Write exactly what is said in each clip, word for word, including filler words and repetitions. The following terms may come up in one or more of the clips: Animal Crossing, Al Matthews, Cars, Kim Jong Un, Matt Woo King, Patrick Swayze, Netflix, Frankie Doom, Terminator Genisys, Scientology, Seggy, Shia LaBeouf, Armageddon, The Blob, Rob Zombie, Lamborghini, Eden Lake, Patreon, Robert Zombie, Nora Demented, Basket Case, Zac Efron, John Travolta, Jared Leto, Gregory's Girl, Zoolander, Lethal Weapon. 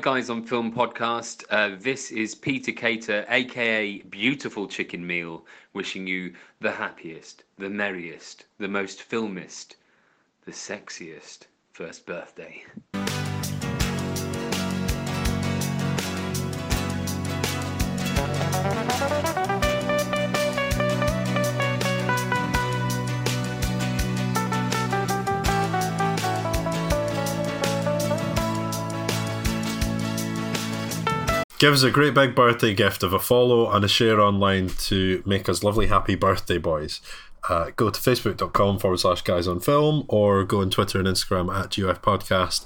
Guys on Film Podcast, uh, this is Peter Cater, aka Beautiful Chicken Meal, wishing you the happiest, the merriest, the most filmist, the sexiest first birthday. Give us a great big birthday gift of a follow and a share online to make us lovely happy birthday boys. Uh, go to facebook.com forward slash guys on film or go on Twitter and Instagram at G O F Podcast.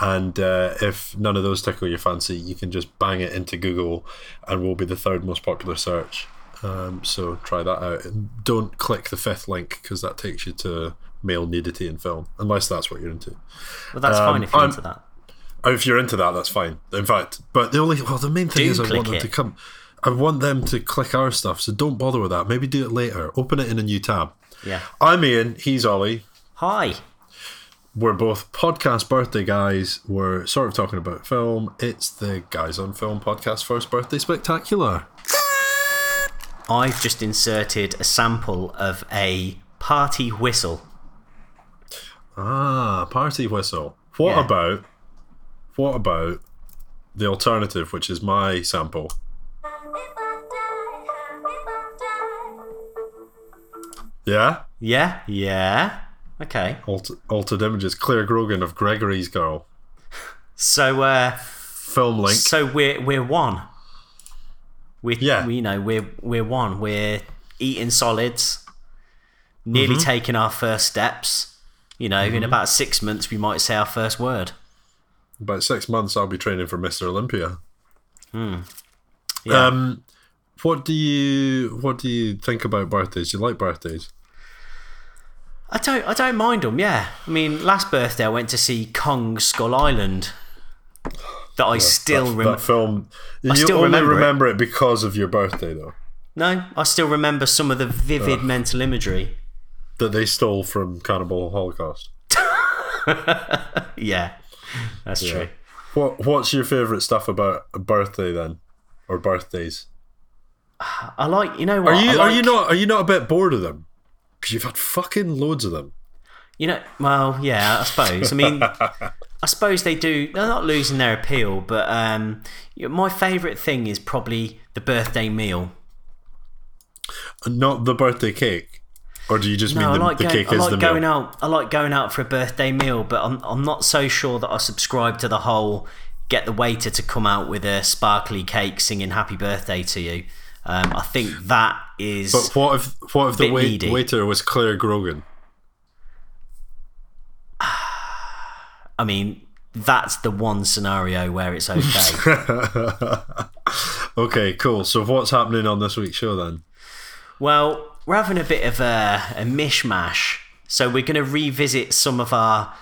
And uh, if none of those tickle your fancy, you can just bang it into Google and we'll be the third most popular search. Um, so try that out. And don't click the fifth link because that takes you to male nudity in film, unless that's what you're into. Well, that's um, fine if you're I'm, into that. If you're into that, that's fine. In fact, but the only well, the main thing do is I want them it. to come. I want them to click our stuff, so don't bother with that. Maybe do it later. Open it in a new tab. Yeah. I'm Ian. He's Ollie. Hi. We're both podcast birthday guys. We're sort of talking about film. It's the Guys on Film podcast first birthday spectacular. I've just inserted a sample of a party whistle. Ah, party whistle. What yeah. about? What about the alternative, which is my sample? Yeah? Yeah? Yeah. Okay. Alter, altered images. Claire Grogan of Gregory's Girl. So, uh... Film link. So we're we're one. We're, yeah. We, you know, we're, we're one. We're eating solids, nearly mm-hmm. taking our first steps. You know, mm-hmm. in about six months, we might say our first word. About six months, I'll be training for Mister Olympia. Hmm. Yeah. Um, what do you What do you think about birthdays? Do you like birthdays? I don't. I don't mind them. Yeah. I mean, last birthday I went to see Kong Skull Island. That I yeah, still remember. That film. I you still only remember, remember it. it because of your birthday, though. No, I still remember some of the vivid uh, mental imagery that they stole from Cannibal Holocaust. Yeah. That's yeah. true. What What's your favourite stuff about a birthday then, or birthdays? I like you know. What? Are you like, Are you not Are you not a bit bored of them? Because you've had fucking loads of them. You know. Well, yeah. I suppose. I mean, I suppose they do. They're not losing their appeal, but um, my favourite thing is probably the birthday meal. Not the birthday cake. Or do you just no, mean the, like the going, cake I is like the going meal? Out, I like going out for a birthday meal, but I'm I'm not so sure that I subscribe to the whole get the waiter to come out with a sparkly cake singing happy birthday to you. Um, I think that is But what if what if the wait, waiter was Claire Grogan? I mean, that's the one scenario where it's okay. Okay, cool. So what's happening on this week's show then? Well... We're having a bit of a, a mishmash, so we're going to revisit some of our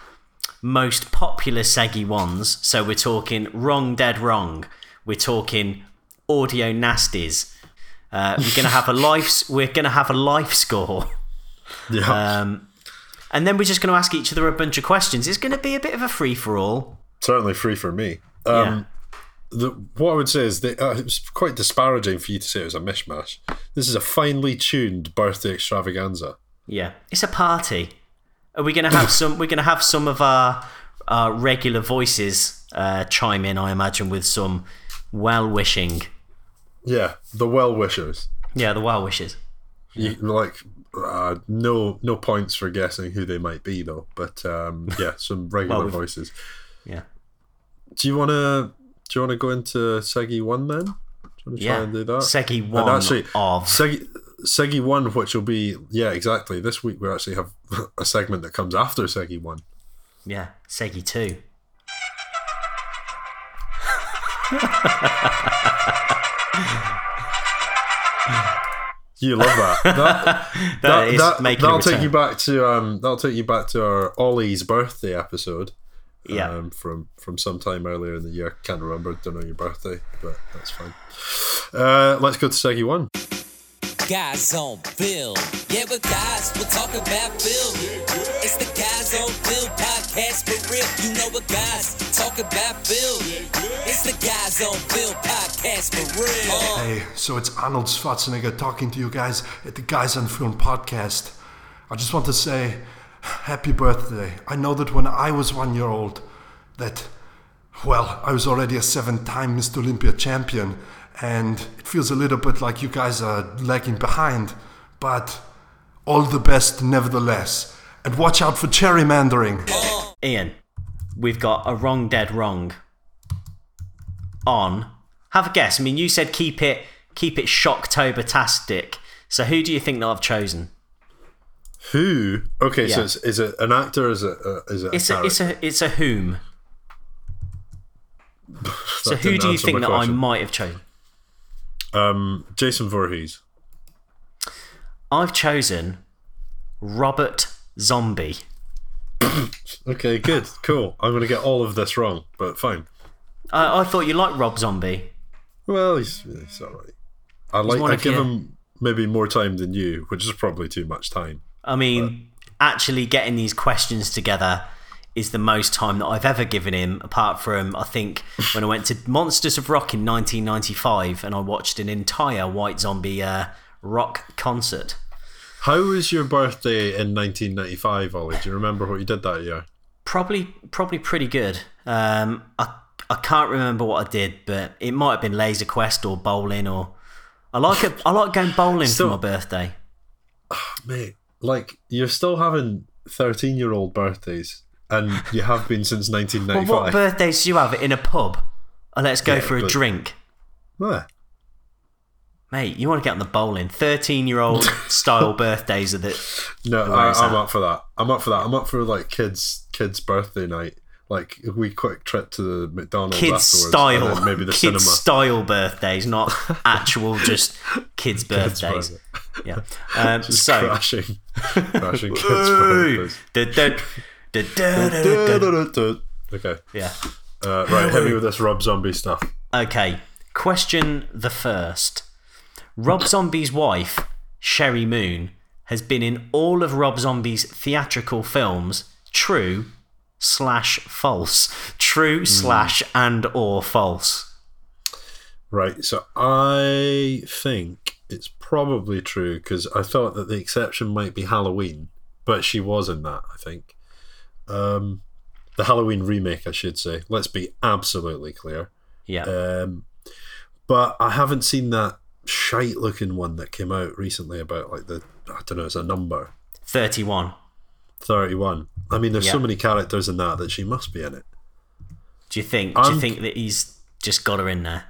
most popular seggy ones. So we're talking Wrong Dead Wrong, we're talking Audio Nasties. Uh, we're going to have a life. We're going to have a life score. Yeah. Um, and then we're just going to ask each other a bunch of questions. It's going to be a bit of a free for all. Certainly free for me. Um, yeah. The, what I would say is that uh, it was quite disparaging for you to say it was a mishmash. This is a finely tuned birthday extravaganza. Yeah, it's a party. Are we going to have some? We're going to have some of our, our regular voices uh, chime in, I imagine, with some well wishing. Yeah, the well wishers. Yeah, the well wishers. Yeah. Like uh, no, no points for guessing who they might be, though. But um, yeah, some regular well, voices. Yeah. Do you want to? Do you want to go into Seggy One then? Try yeah, and do that. Seggy one actually, of Seggy, Seggy one, which will be yeah, exactly. This week we actually have a segment that comes after Seggy one. Yeah, Seggy two. You love that. That, that, that is that, making that'll take you back to um, that'll take you back to our Ollie's birthday episode. Yeah, um, from from sometime earlier in the year. Can't remember. Don't know your birthday, but that's fine. Uh, let's go to Seggy One. Guys on Film. Yeah, we're guys. We're talking about film. It's the Guys on Film podcast for real. You know we're guys talking about film. It's Zone-filled podcast for real. Hey, so it's Arnold Schwarzenegger talking to you guys at the Guys on Film podcast. I just want to say happy birthday. I know that when I was one year old, that, well, I was already a seven-time Mister Olympia champion, and it feels a little bit like you guys are lagging behind, but all the best nevertheless. And watch out for gerrymandering. Ian, we've got a wrong dead wrong on. Have a guess. I mean, you said keep it keep it shocktober-tastic. So who do you think that I've chosen? Who? Okay, yeah. So it's, is it an actor or is it a, is it it's a, a it's a it's a whom. So who do you think that question. I might have chosen? Um, Jason Voorhees. I've chosen Robert Zombie. Okay, good, cool. I'm going to get all of this wrong, but fine. I, I thought you liked Rob Zombie. Well, he's, he's all right. I like. I give you. him maybe more time than you, which is probably too much time. I mean, but. actually getting these questions together is the most time that I've ever given him, apart from, I think, when I went to Monsters of Rock in nineteen ninety-five and I watched an entire White Zombie uh, rock concert. How was your birthday in nineteen ninety-five, Ollie? Do you remember what you did that year? Probably probably pretty good. Um, I I can't remember what I did, but it might have been Laser Quest or bowling. Or I like a, I like going bowling still, for my birthday. Oh, mate, like, you're still having thirteen-year-old birthdays, and you have been since nineteen ninety-five. Well, what birthdays do you have? In a pub? Oh, let's go yeah, for a but, drink. Where? Mate, you want to get on the bowling. thirteen-year-old style birthdays are the... No, I, I'm up for that. I'm up for that. I'm up for, like, kids' kids' birthday night. Like, a wee quick trip to the McDonald's kids afterwards. Kids' style. Maybe the kids' cinema. Kids' style birthdays, not actual just kids' birthdays. Kids yeah. Um, just so... crashing. crashing kids' birthdays. Da, da, da, da, da, da, da. Okay. Yeah. Uh, right, hit me with this Rob Zombie stuff. Okay. Question the first. Rob Zombie's wife, Sherry Moon, has been in all of Rob Zombie's theatrical films. True slash false. True mm. slash and or false. Right, so I think it's probably true because I thought that the exception might be Halloween, but she was in that, I think. Um, the Halloween remake, I should say. Let's be absolutely clear. Yeah. Um, but I haven't seen that shite looking one that came out recently about, like, the I don't know, it's a number thirty-one thirty-one. I mean, there's yep. so many characters in that that she must be in it. Do you think I'm, do you think that he's just got her in there?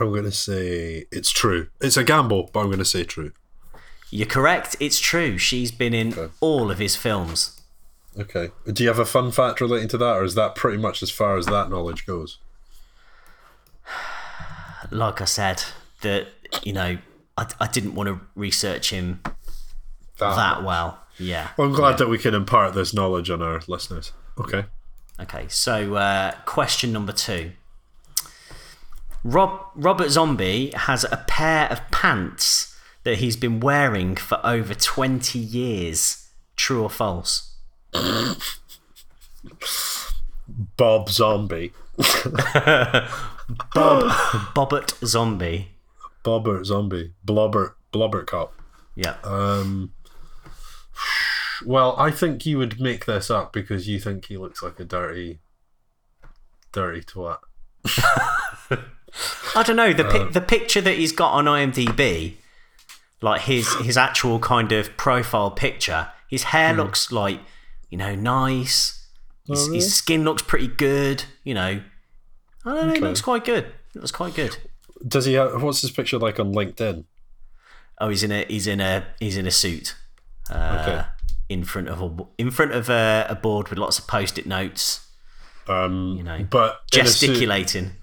I'm going to say it's true. It's a gamble, but I'm going to say true. You're correct, it's true. She's been in okay. all of his films. Okay, do you have a fun fact relating to that, or is that pretty much as far as that knowledge goes? Like I said, that, you know, I, I didn't want to research him that, that well. Yeah. Well, I'm glad yeah. that we can impart this knowledge on our listeners. Okay. Okay. So, uh, question number two. Rob Robert Zombie has a pair of pants that he's been wearing for over twenty years. True or false? Bob Zombie. Bob, Bobbert Zombie. Bobbert Zombie. Blobbert, Blobbert Cop. Yeah. Um, well, I think you would make this up because you think he looks like a dirty, dirty twat. I don't know. The pi- um, the picture that he's got on IMDb, like his, his actual kind of profile picture, his hair hmm. looks like, you know, nice. His, oh, really? His skin looks pretty good, you know. I don't know, okay. It looks quite good. It looks quite good. Does he have, what's his picture like on LinkedIn? Oh, he's in a he's in a he's in a suit. Uh, okay. in front of a in front of a, a board with lots of post-it notes. Um you know, but gesticulating. Suit,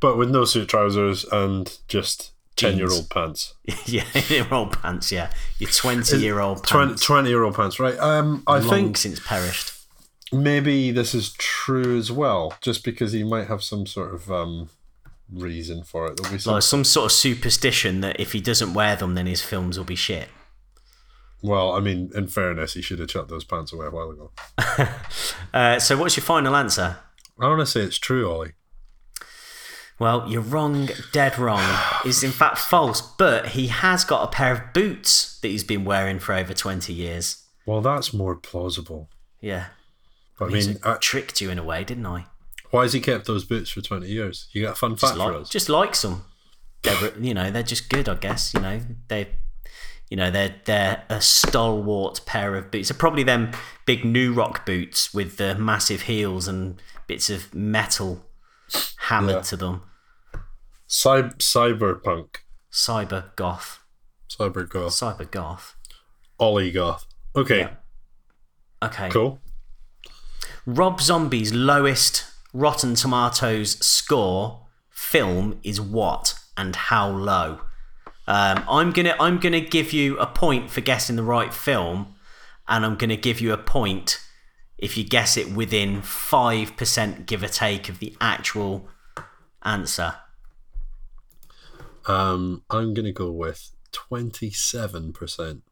but with no suit trousers and just ten-year-old pants. yeah, ten-year-old pants, yeah. Your twenty-year-old pants. twenty-year-old pants, right. Um I Long think since perished. Maybe this is true as well, just because he might have some sort of um, reason for it. There'll be some... Like some sort of superstition that if he doesn't wear them, then his films will be shit. Well, I mean, in fairness, he should have chucked those pants away a while ago. uh, so what's your final answer? I want to say it's true, Ollie. Well, you're wrong, dead wrong. It's in fact false, but he has got a pair of boots that he's been wearing for over twenty years. Well, that's more plausible. Yeah. But I mean, I tricked you in a way, didn't I? Why has he kept those boots for twenty years? You got a fun fact like, for us? Just likes them. They're, you know, they're just good, I guess. You know, they, you know, they're they're a stalwart pair of boots. They're probably them big New Rock boots with the massive heels and bits of metal hammered yeah. to them. Cy- cyberpunk. Cyber goth. Cyber goth. Cyber goth. Ollie goth. Okay. Yeah. Okay. Cool. Rob Zombie's lowest Rotten Tomatoes score film is what and how low? Um, I'm gonna I'm gonna give you a point for guessing the right film, and I'm gonna give you a point if you guess it within five percent, give or take, of the actual answer. Um, I'm gonna go with twenty-seven percent.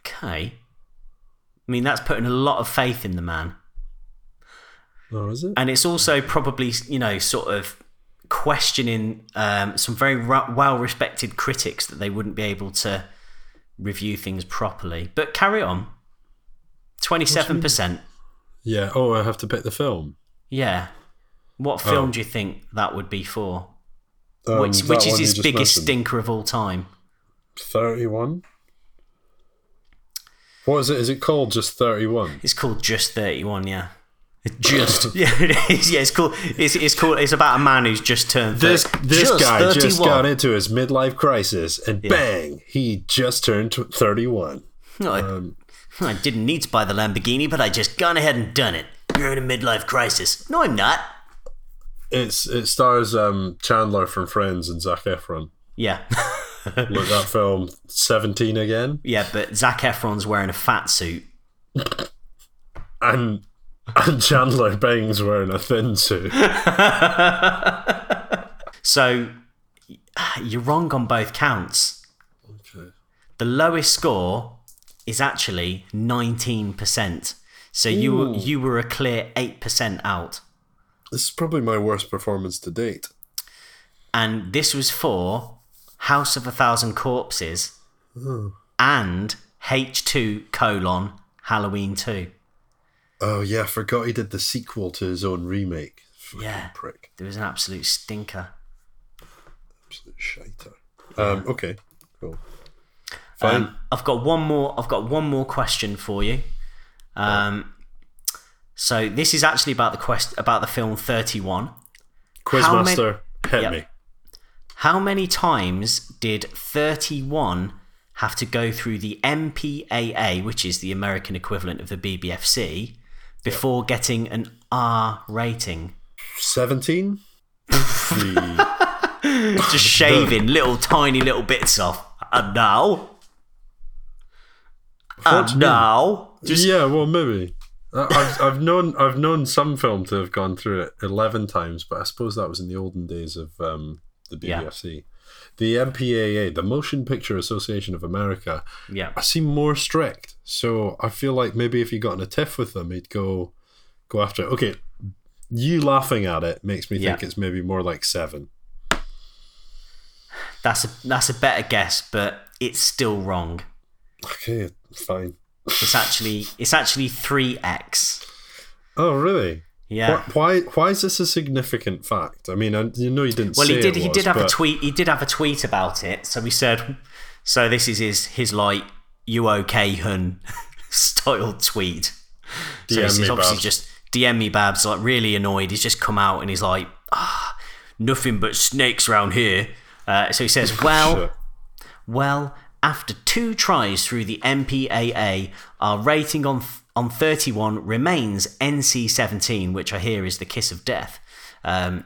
Okay. I mean, that's putting a lot of faith in the man. Oh, is it? And it's also probably, you know, sort of questioning um, some very ra- well-respected critics that they wouldn't be able to review things properly. But carry on. twenty-seven percent. Yeah. Oh, I have to pick the film. Yeah. What film oh. do you think that would be for? Um, which which is his biggest mentioned. stinker of all time? thirty-one? What is it? Is it called just thirty-one? It's called just thirty-one, yeah. Just yeah, it is. Yeah, it's cool. It's it's cool. It's about a man who's just turned thirty. This this just guy thirty-one. Just got into his midlife crisis, and yeah. bang, he just turned thirty-one. No, um, I, I didn't need to buy the Lamborghini, but I just gone ahead and done it. You're in a midlife crisis. No, I'm not. It's it stars um, Chandler from Friends and Zac Efron. Yeah. Look, that film, seventeen again. Yeah, but Zac Efron's wearing a fat suit. And, and Chandler Bing's wearing a thin suit. So, you're wrong on both counts. Okay. The lowest score is actually nineteen percent. So you were, you were a clear eight percent out. This is probably my worst performance to date. And this was for House of a Thousand Corpses oh. and H two colon Halloween two. Oh, yeah, I forgot he did the sequel to his own remake. Fucking yeah, prick. There was an absolute stinker. Absolute shiter. Yeah. Um, okay, cool. Fine. Um, I've got one more I've got one more question for you. Um, oh. So this is actually about the quest about the film thirty-one. Quizmaster, ma- hit yep. me. How many times did thirty-one have to go through the M P A A, which is the American equivalent of the B B F C, before yep. getting an R rating? seventeen? Just shaving little tiny little bits off. And now? And now? Just... Yeah, well, maybe. I've, I've known I've known some film to have gone through it eleven times, but I suppose that was in the olden days of... Um, the B B F C. Yeah. The M P A A, the Motion Picture Association of America, yeah. seem more strict. So I feel like maybe if you got in a tiff with them, he'd go go after it. Okay, you laughing at it makes me think yeah. it's maybe more like seven. That's a that's a better guess, but it's still wrong. Okay, fine. It's actually it's actually three X. Oh, really? Yeah. Why, why? Why is this a significant fact? I mean, I, you know, you didn't. Well, say he did. It was, he did have but... a tweet. He did have a tweet about it. So we said, so this is his his like you okay hun style tweet. D M so this me, is obviously Babs. Just D M me, Babs. Like really annoyed. He's just come out and he's like, ah, oh, nothing but snakes around here. Uh, so he says, well, sure. well, after two tries through the M P A A, our rating on. Th- On thirty-one remains N C seventeen, which I hear is the kiss of death. Um,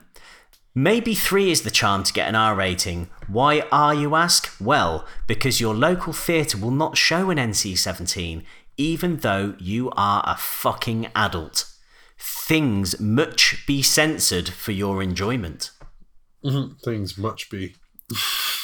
maybe three is the charm to get an R rating. Why are you ask? Well, because your local theatre will not show an N C seventeen, even though you are a fucking adult. Things much be censored for your enjoyment. Mm-hmm. Things much be.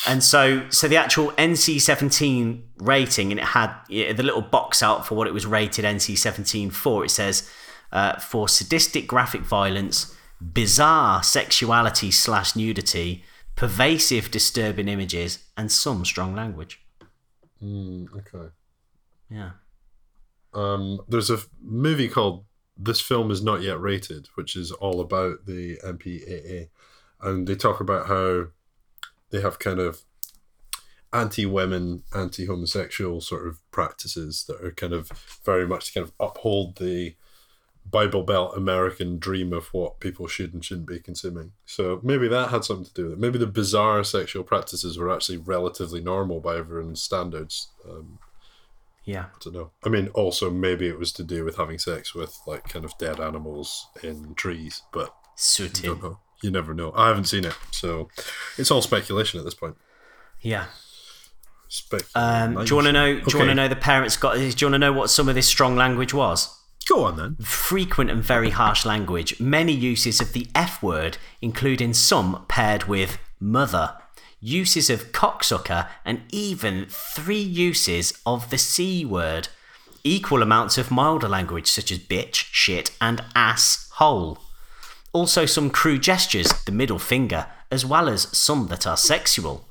And so, so the actual N C seventeen rating, and it had the little box out for what it was rated N C seventeen for. It says, uh, for sadistic graphic violence, bizarre sexuality slash nudity, pervasive disturbing images, and some strong language. Mm, okay. Yeah. Um, there's a f- movie called This Film Is Not Yet Rated, which is all about the M P A A. And they talk about how they have kind of anti-women, anti-homosexual sort of practices that are kind of very much kind of uphold the Bible Belt American dream of what people should and shouldn't be consuming. So maybe that had something to do with it. Maybe the bizarre sexual practices were actually relatively normal by everyone's standards. Um, yeah. I don't know. I mean, also maybe it was to do with having sex with like kind of dead animals in trees, but Suiting. I don't know. You never know. I haven't seen it, so it's all speculation at this point. Yeah. Spec- um, nice. Do you want to know? Do okay. you want to know the parents got? Do you want to know what some of this strong language was? Go on then. Frequent and very harsh language. Many uses of the F word, including some paired with mother. Uses of cocksucker, and even three uses of the C word. Equal amounts of milder language such as bitch, shit, and asshole. Also some crude gestures, the middle finger, as well as some that are sexual.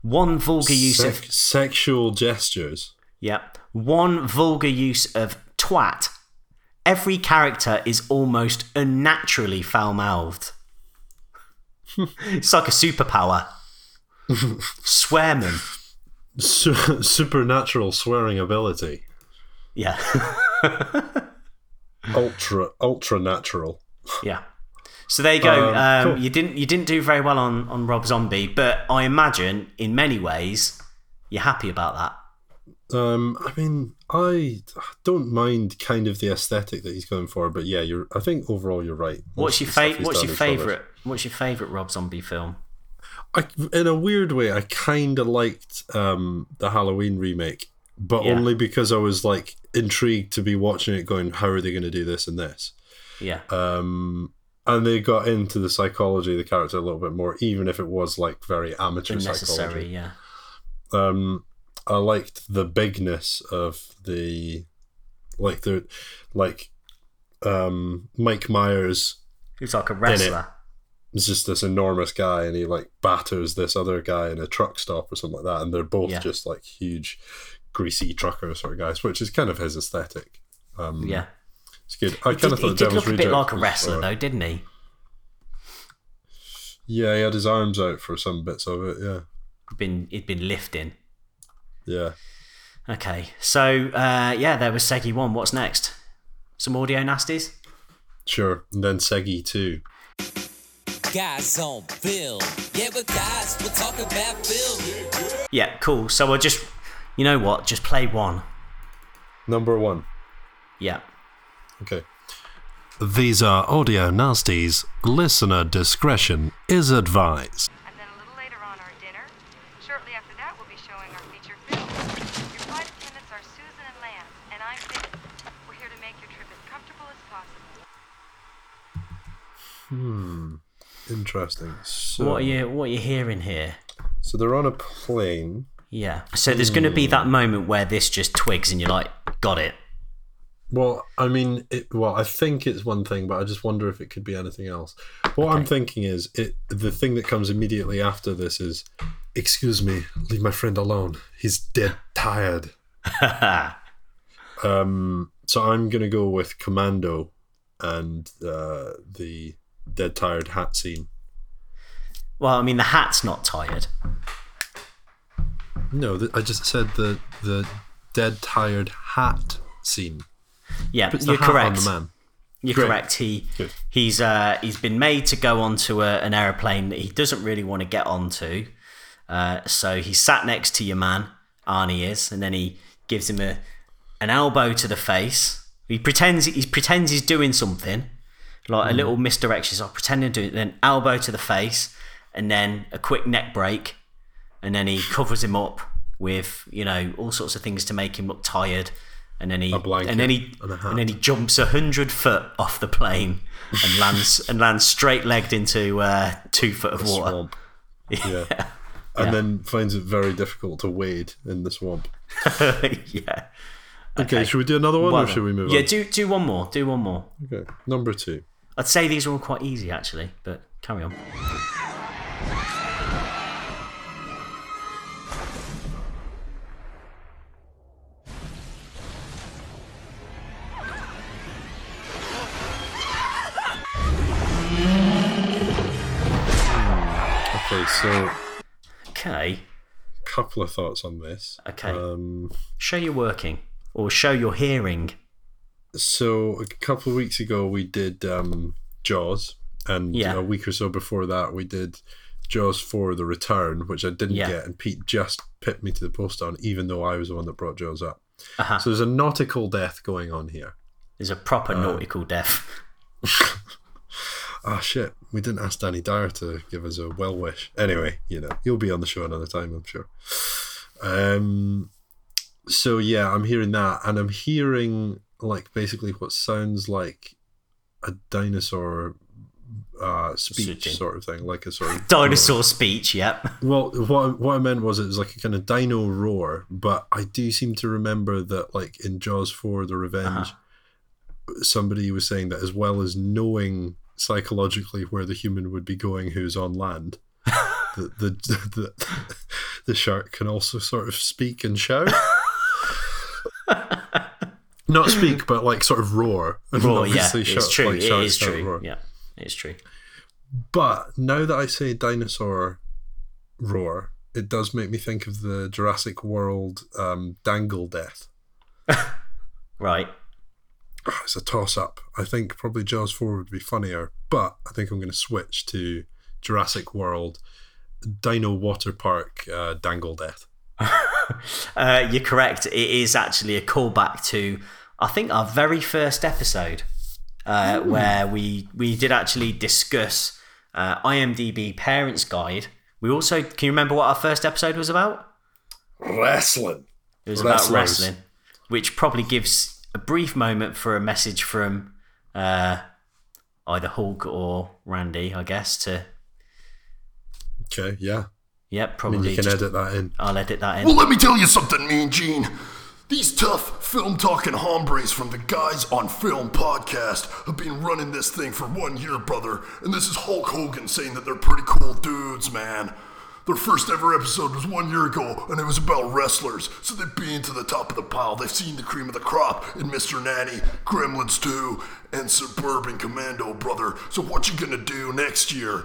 One vulgar use Se- of... Sexual gestures? Yep. One vulgar use of twat. Every character is almost unnaturally foul-mouthed. It's like a superpower. Swearman. Su- supernatural swearing ability. Yeah. ultra, ultra natural. Yeah. So there you go. Um, um, cool. You didn't you didn't do very well on, on Rob Zombie, but I imagine in many ways you're happy about that. Um, I mean, I don't mind kind of the aesthetic that he's going for, but yeah, you're. I think overall you're right. Most what's your favorite? What's your favorite? What's your favorite Rob Zombie film? I, in a weird way, I kind of liked um, the Halloween remake, but yeah. only because I was like intrigued to be watching it, going, "How are they going to do this and this?" Yeah. Um. And they got into the psychology of the character a little bit more, even if it was like very amateur psychology. Yeah. Um, I liked the bigness of the, like the, like, um, Mike Myers. He's like a wrestler. It's just this enormous guy, and he like batters this other guy in a truck stop or something like that, and they're both yeah. just like huge, greasy trucker sort of guys, which is kind of his aesthetic. Um, yeah. It's good. I kind of thought the Devil's Reject. He did look a bit like a wrestler, though, didn't he? Yeah, he had his arms out for some bits of it. Yeah, been he'd been lifting. Yeah. Okay, so uh, yeah, there was Seggy one. What's next? Some audio nasties. Sure, and then Seggy two. Guys on film. Yeah, we're guys. We're talking about film. Yeah, cool. So I just, you know what? Just play one. Number one. Yeah. Okay. These are audio nasties. Listener discretion is advised. And then a little later on our dinner. Shortly after that, we'll be showing our feature film. Your flight attendants are Susan and Lance, and I'm Vic. We're here to make your trip as comfortable as possible. Hmm. Interesting. So, what are you What are you hearing here? So they're on a plane. Yeah. So there's mm. going to be that moment where this just twigs, and you're like, got it. Well, I mean, it, well, I think it's one thing, but I just wonder if it could be anything else. What okay. I'm thinking is, it the thing that comes immediately after this is, excuse me, leave my friend alone. He's dead tired. um, so I'm going to go with Commando and uh, the dead tired hat scene. Well, I mean, the hat's not tired. No, th- I just said the the dead tired hat scene. Yeah, you're correct. You're Great. correct. He Good. he's uh, he's been made to go onto a, an airplane that he doesn't really want to get onto. Uh, so he sat next to your man, Arnie is, and then he gives him a an elbow to the face. He pretends he pretends he's doing something, like mm. a little misdirection. So I pretend to do it, then elbow to the face, and then a quick neck break, and then he covers him up with you know all sorts of things to make him look tired. And then he, and then he, and, and then he jumps a hundred foot off the plane and lands and lands straight legged into uh, two foot of the water. Swamp. Yeah, yeah. and yeah. then finds it very difficult to wade in the swamp. yeah. Okay, okay, should we do another one, one or should we move yeah, on? Yeah, do do one more. Do one more. Okay, number two. I'd say these are all quite easy, actually, but carry on. Okay, so... Okay. Couple of thoughts on this. Okay. Um, show you're working, or show you're hearing. So a couple of weeks ago we did um, Jaws, and yeah. a week or so before that we did Jaws four: The Return, which I didn't yeah. get, and Pete just pipped me to the post on, even though I was the one that brought Jaws up. Uh-huh. So there's a nautical death going on here. There's a proper uh, nautical death. Ah, oh, shit. We didn't ask Danny Dyer to give us a well wish. Anyway, you know, he'll be on the show another time, I'm sure. Um, so, yeah, I'm hearing that. And I'm hearing, like, basically what sounds like a dinosaur uh, speech Switching. sort of thing. Like a sort of... dinosaur roar. speech, yep. Well, what, what I meant was it was like a kind of dino roar. But I do seem to remember that, like, in Jaws four, The Revenge, uh-huh. somebody was saying that as well as knowing... psychologically where the human would be going who's on land, the the the, the, the shark can also sort of speak and shout. Not speak, but like sort of roar. And roar, yeah, shout, it's true. Like, it is true. Roar. Yeah, it's true. But now that I say dinosaur roar, it does make me think of the Jurassic World um, dangle death. Right. It's a toss-up. I think probably Jaws four would be funnier, but I think I'm going to switch to Jurassic World Dino Water Park uh, Dangle Death. uh, you're correct. It is actually a callback to, I think, our very first episode uh, where we, we did actually discuss uh, IMDb Parents Guide. We also... Can you remember what our first episode was about? Wrestling. It was Wrestlers. about wrestling, which probably gives... a brief moment for a message from uh, either Hulk or Randy, I guess. To okay, yeah, yep, probably. I mean, you can just edit that in. I'll edit that in. Well, let me tell you something, Mean Gene. These tough film talking hombres from the Guys on Film podcast have been running this thing for one year, brother. And this is Hulk Hogan saying that they're pretty cool dudes, man. Their first ever episode was one year ago, and it was about wrestlers, so they've been to the top of the pile. They've seen the cream of the crop in Mister Nanny, Gremlins two, and Suburban Commando, brother. So what you gonna do next year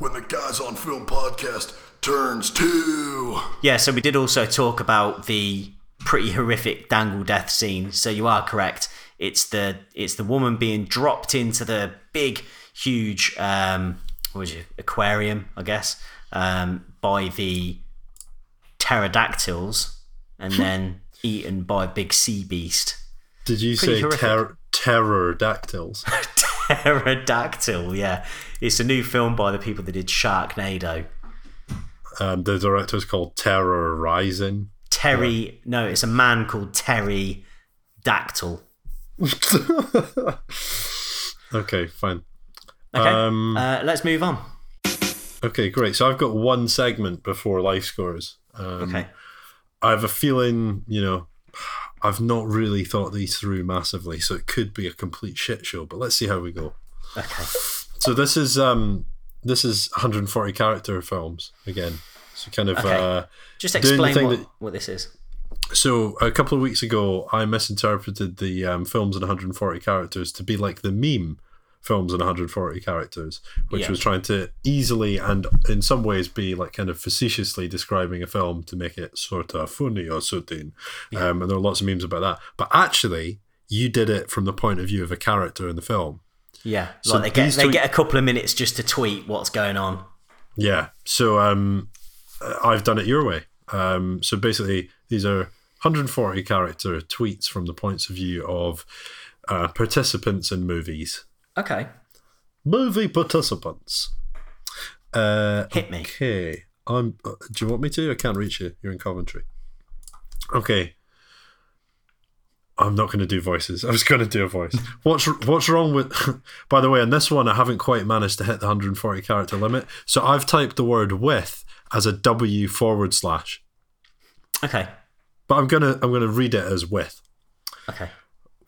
when the Guys on Film podcast turns two? Yeah, so we did also talk about the pretty horrific dangle death scene, so you are correct. It's the it's the woman being dropped into the big, huge, um, what was it, aquarium, I guess, um, by the pterodactyls and then eaten by a big sea beast. Did you Pretty say ter- pterodactyls? Pterodactyl, yeah. It's a new film by the people that did Sharknado. Um, the director's called Terror Rising. Terry, yeah. No, it's a man called Terry Dactyl. Okay, fine. Okay, um, uh, let's move on. Okay, great. So I've got one segment before life scores. Um, okay. I have a feeling, you know, I've not really thought these through massively, so it could be a complete shit show, but let's see how we go. Okay. So this is um, this is one hundred forty character films again. So kind of... Okay. Uh, Just explain what, that, what this is. So a couple of weeks ago, I misinterpreted the um, films in one hundred forty characters to be like the meme films in one hundred forty characters, which yeah. was trying to easily and in some ways be like kind of facetiously describing a film to make it sort of funny or something. Yeah. Um, and there are lots of memes about that. But actually, you did it from the point of view of a character in the film. Yeah, so like they get they tw- get a couple of minutes just to tweet what's going on. Yeah, so um, I've done it your way. Um, so basically, these are one hundred forty character tweets from the points of view of uh, participants in movies. Okay. Movie participants. Uh, Hit me. Okay. I'm, uh, do you want me to? I can't reach you. You're in Coventry. Okay. I'm not going to do voices. I was going to do a voice. What's what's wrong with... By the way, on this one, I haven't quite managed to hit the one hundred forty character limit. So I've typed the word with as a W forward slash. Okay. But I'm going to I'm going to read it as with. Okay.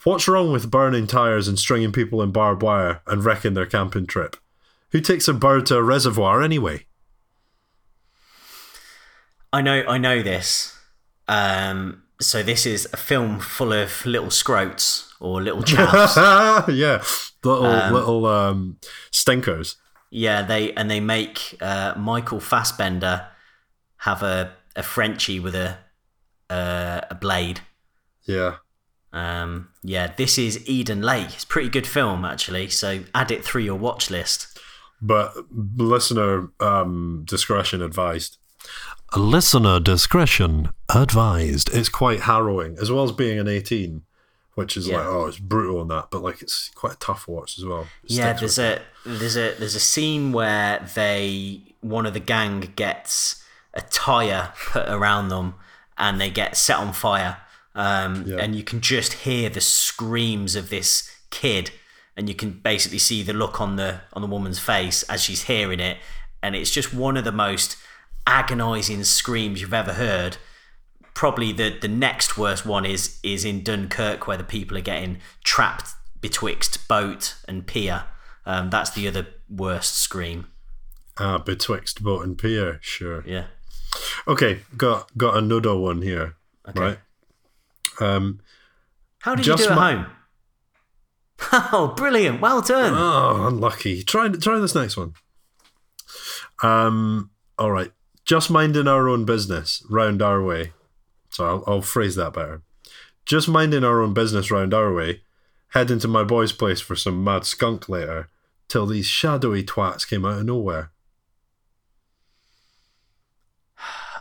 What's wrong with burning tires and stringing people in barbed wire and wrecking their camping trip? Who takes a bird to a reservoir anyway? I know, I know this. Um, so this is a film full of little scroats or little chaps. yeah, little um, little um, stinkers. Yeah, they and they make uh, Michael Fassbender have a a Frenchie with a uh, a blade. Yeah. Um, yeah, this is Eden Lake. It's a pretty good film, actually. So add it through your watch list. But listener um, discretion advised. Listener discretion advised. It's quite harrowing, as well as being an eighteen, which is yeah. like, oh, it's brutal and that, but like it's quite a tough watch as well. It yeah, there's a there's a there's a scene where they one of the gang gets a tire put around them and they get set on fire. Um, yeah. And you can just hear the screams of this kid, and you can basically see the look on the on the woman's face as she's hearing it, and it's just one of the most agonizing screams you've ever heard. Probably the the next worst one is is in Dunkirk, where the people are getting trapped betwixt boat and pier. Um, that's the other worst scream. Ah, betwixt boat and pier, sure. Yeah. Okay, got got another one here. Okay. Right. Um, How did you do at ma- home? Oh, brilliant! Well done. Oh, unlucky. Try try this next one. Um. All right. Just minding our own business round our way. So I'll, I'll phrase that better. Just minding our own business round our way. Head into my boy's place for some mad skunk later. Till these shadowy twats came out of nowhere.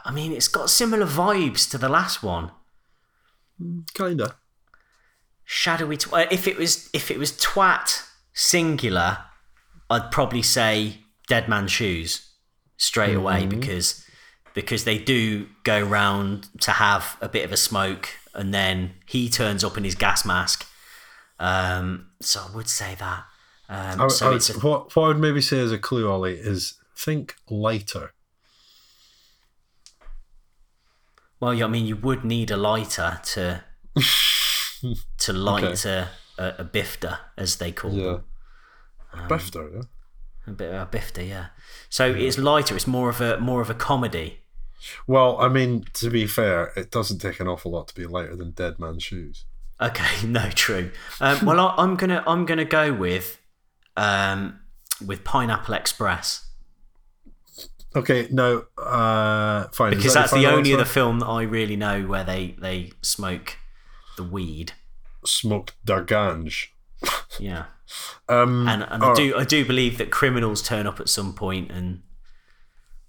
I mean, it's got similar vibes to the last one. Kinda. Shadowy twat. If it was, if it was twat singular, I'd probably say Dead Man's Shoes straight mm-hmm. away because because they do go round to have a bit of a smoke, and then he turns up in his gas mask. Um, so I would say that. Um, I, so I would, it's a, what, what I would maybe say as a clue, Ollie, is think lighter. Well, yeah, I mean, you would need a lighter to to light okay. a, a, a bifter, as they call yeah. it. Um, bifter, yeah. A bit of a bifter, yeah. So yeah. it's lighter. It's more of a more of a comedy. Well, I mean, to be fair, it doesn't take an awful lot to be lighter than Dead Man's Shoes. Okay, no, true. Um, well, I, I'm gonna I'm gonna go with um, with Pineapple Express. Okay, no, uh, fine. Because that that's the only answer? Other film that I really know where they, they smoke the weed. Smoke the ganj. Yeah. Um, and and I do right. I do believe that criminals turn up at some point and,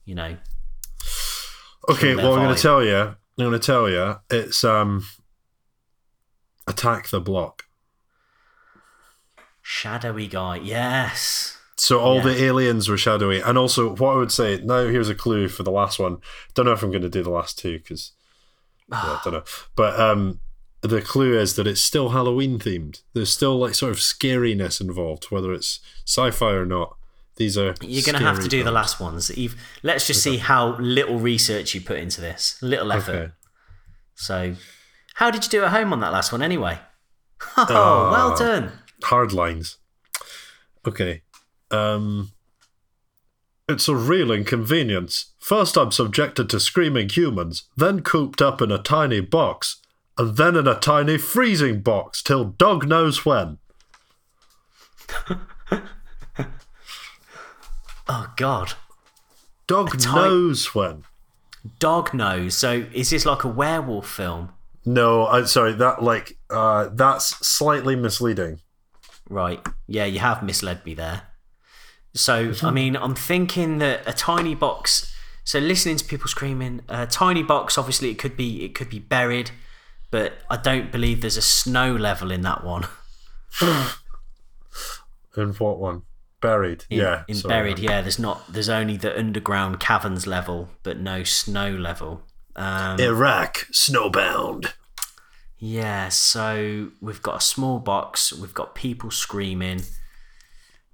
you know. Okay, well, vibe. I'm going to tell you. I'm going to tell you. It's um, Attack the Block. Shadowy guy, yes. So all yeah. the aliens were shadowy. And also, what I would say, now here's a clue for the last one. Don't know if I'm going to do the last two, because yeah, I don't know. But um, the clue is that it's still Halloween themed. There's still like sort of scariness involved, whether it's sci-fi or not. These are You're going to have to do films. The last ones. Let's just okay. see how little research you put into this. Little effort. Okay. So how did you do at home on that last one anyway? Oh, uh, well done. Hard lines. Okay. Um, it's a real inconvenience. First I'm subjected to screaming humans, then cooped up in a tiny box, and then in a tiny freezing box till dog knows when. Oh God. Dog ti- knows when. Dog knows. So is this like a werewolf film? No, I'm sorry, that like uh, that's slightly misleading. Right. Yeah, you have misled me there. So, I mean, I'm thinking that a tiny box. So, listening to people screaming, a tiny box. Obviously, it could be it could be buried, but I don't believe there's a snow level in that one. In what one? Buried. In, yeah. In sorry. Buried. Yeah. There's not. There's only the underground caverns level, but no snow level. Um, Iraq, snowbound. Yeah. So we've got a small box. We've got people screaming.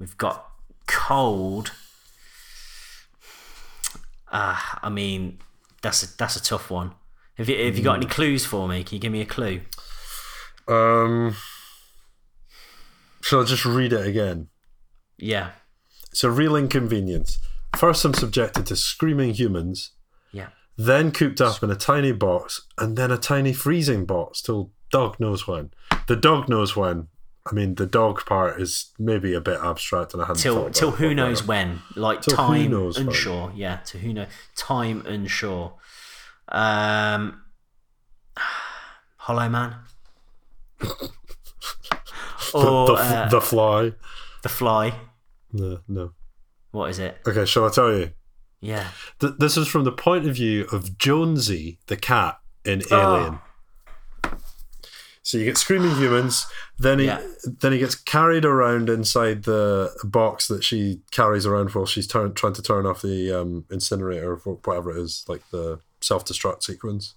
We've got. Cold. Uh, I mean, that's a that's a tough one. Have you have you got any clues for me? Can you give me a clue? Um, Shall I just read it again? Yeah. It's a real inconvenience. First, I'm subjected to screaming humans. Yeah. Then cooped up in a tiny box, and then a tiny freezing box till dog knows when. The dog knows when. I mean, the dog part is maybe a bit abstract, and I hadn't till, thought about till it. Till who knows when. Like till time who knows unsure. When. Yeah, to who knows. Time unsure. Um, Hollow Man. or, the, the, uh, the Fly. The Fly. No, no. What is it? Okay, shall I tell you? Yeah. Th- this is from the point of view of Jonesy, the cat, in Alien. Oh. So you get screaming humans, then he yeah. then he gets carried around inside the box that she carries around while she's turn- trying to turn off the um, incinerator or whatever it is, like the self-destruct sequence.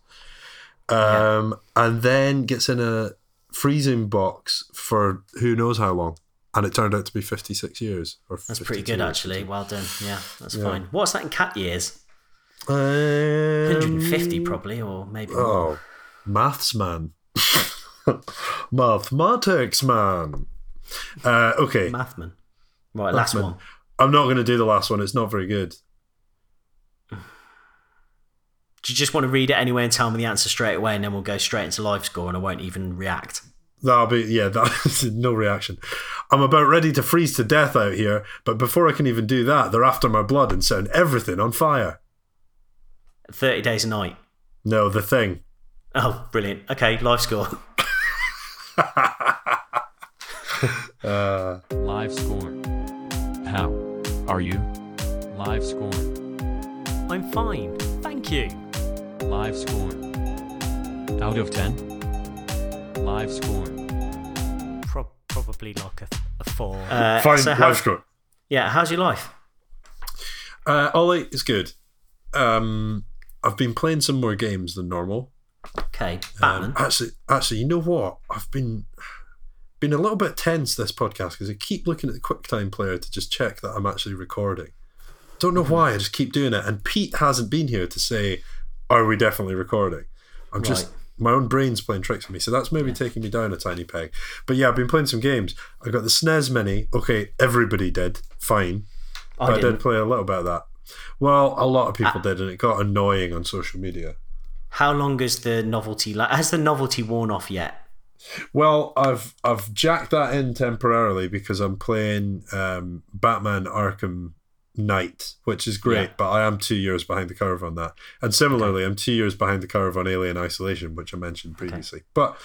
Um, yeah. And then gets in a freezing box for who knows how long. And it turned out to be fifty-six years. Or that's pretty good, actually. Well done. Yeah, that's yeah. fine. What's that in cat years? Um, one hundred fifty, probably, or maybe oh, more. Maths man. Mathematics man. Uh, okay. Mathman. Right, Mathman. Last one. I'm not going to do the last one. It's not very good. Do you just want to read it anyway and tell me the answer straight away, and then we'll go straight into live score and I won't even react? That'll be, yeah, that's no reaction. I'm about ready to freeze to death out here, but before I can even do that, they're after my blood and setting everything on fire. thirty Days a Night. No, The Thing. Oh, brilliant. Okay, live score. uh, live score. How are you? Live score. I'm fine, thank you. Live score. Out of ten. Live score. Pro- probably like a, a four. Uh, Fine, so live score. Yeah, how's your life? Uh, Ollie, it's good. Um, I've been playing some more games than normal. Okay, Batman. Um, actually, actually, you know what? I've been been a little bit tense this podcast because I keep looking at the QuickTime player to just check that I'm actually recording. Don't know mm-hmm. why, I just keep doing it. And Pete hasn't been here to say, are we definitely recording? I'm right. just... My own brain's playing tricks with me, so that's maybe yeah. taking me down a tiny peg. But yeah, I've been playing some games. I got the S N E S Mini. Okay, everybody did. Fine. I, I did play a little bit of that. Well, a lot of people uh, did, and it got annoying on social media. How long is the novelty? Like, has the novelty worn off yet? Well, I've I've jacked that in temporarily because I'm playing um, Batman Arkham Night, which is great, yeah. but I am two years behind the curve on that. And similarly, okay. I'm two years behind the curve on Alien Isolation, which I mentioned previously. Okay. But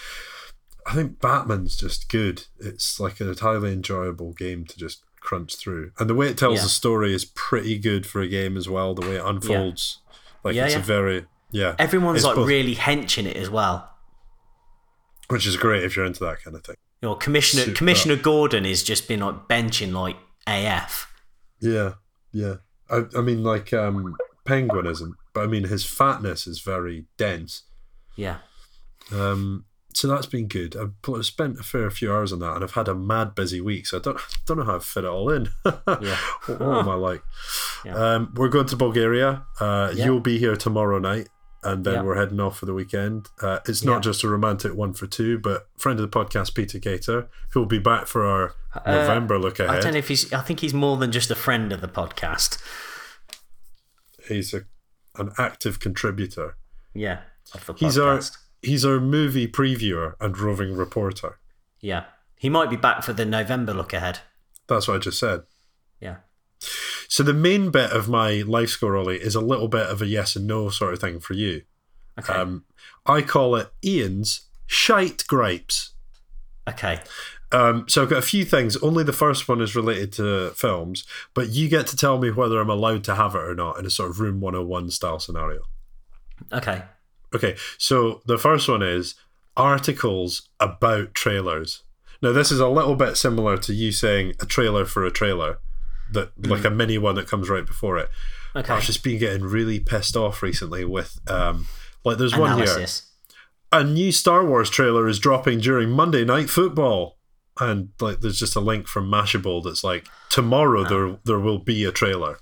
I think Batman's just good. It's like a highly enjoyable game to just crunch through. And the way it tells yeah. the story is pretty good for a game as well, the way it unfolds. Yeah. Like yeah, it's yeah. a very... yeah. Everyone's it's like both, really henching it as well. Which is great if you're into that kind of thing. You know, Commissioner Super. Commissioner Gordon has just been like benching like A F. Yeah. Yeah, I, I mean, like um, Penguin isn't, but I mean his fatness is very dense. Yeah. Um. So that's been good. I've spent a fair few hours on that, and I've had a mad busy week. So I don't don't know how I fit it all in. yeah. What, what am I like? Yeah. Um. We're going to Bulgaria. Uh. Yeah. You'll be here tomorrow night, and then yeah. we're heading off for the weekend. Uh. It's not yeah. just a romantic one for two, but friend of the podcast Peter Gator, who'll be back for our November look ahead. Uh, I don't know if he's. I think he's more than just a friend of the podcast. He's a, an active contributor. Yeah, of the podcast. He's our he's our movie previewer and roving reporter. Yeah, he might be back for the November look ahead. That's what I just said. Yeah. So the main bit of my life score, Ollie, is a little bit of a yes and no sort of thing for you. Okay. Um, I call it Ian's shite gripes. Okay. Um, so I've got a few things. Only the first one is related to films, but you get to tell me whether I'm allowed to have it or not in a sort of Room one oh one style scenario. Okay. Okay, so the first one is articles about trailers. Now, this is a little bit similar to you saying a trailer for a trailer, that mm. like a mini one that comes right before it. Okay. I've just been getting really pissed off recently with, um, like there's Analysis. One here. A new Star Wars trailer is dropping during Monday Night Football. And like, there's just a link from Mashable that's like, tomorrow oh. there there will be a trailer.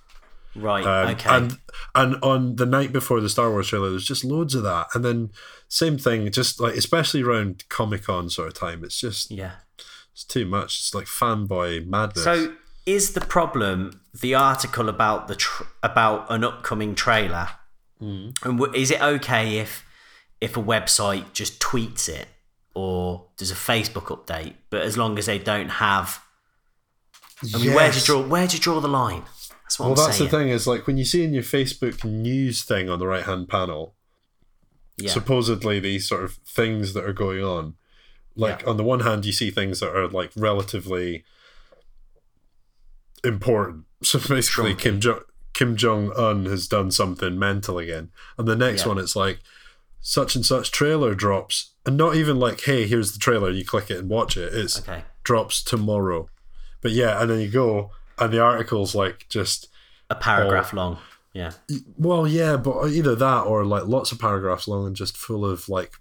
Right, um, okay. And and on the night before the Star Wars trailer, there's just loads of that. And then same thing, just like, especially around Comic-Con sort of time, it's just yeah, It's too much. It's like fanboy madness. So is the problem the article about the tr- about an upcoming trailer? Mm. And w- is it okay if if a website just tweets it or does a Facebook update? But as long as they don't have, I mean, yes. where do you draw? Where do you draw the line? That's what well, I'm that's saying. The thing is, like when you see in your Facebook news thing on the right hand panel, yeah. supposedly these sort of things that are going on. Like yeah. on the one hand, you see things that are like relatively important. So basically, Trump. Kim Jong Kim Jong Un has done something mental again, and the next yeah. one, it's like such and such trailer drops, and not even like, hey, here's the trailer. You click it and watch it. It's okay. drops tomorrow. But yeah, and then you go, and the article's like just a paragraph all, long. Yeah. Well, yeah, but either that or like lots of paragraphs long and just full of like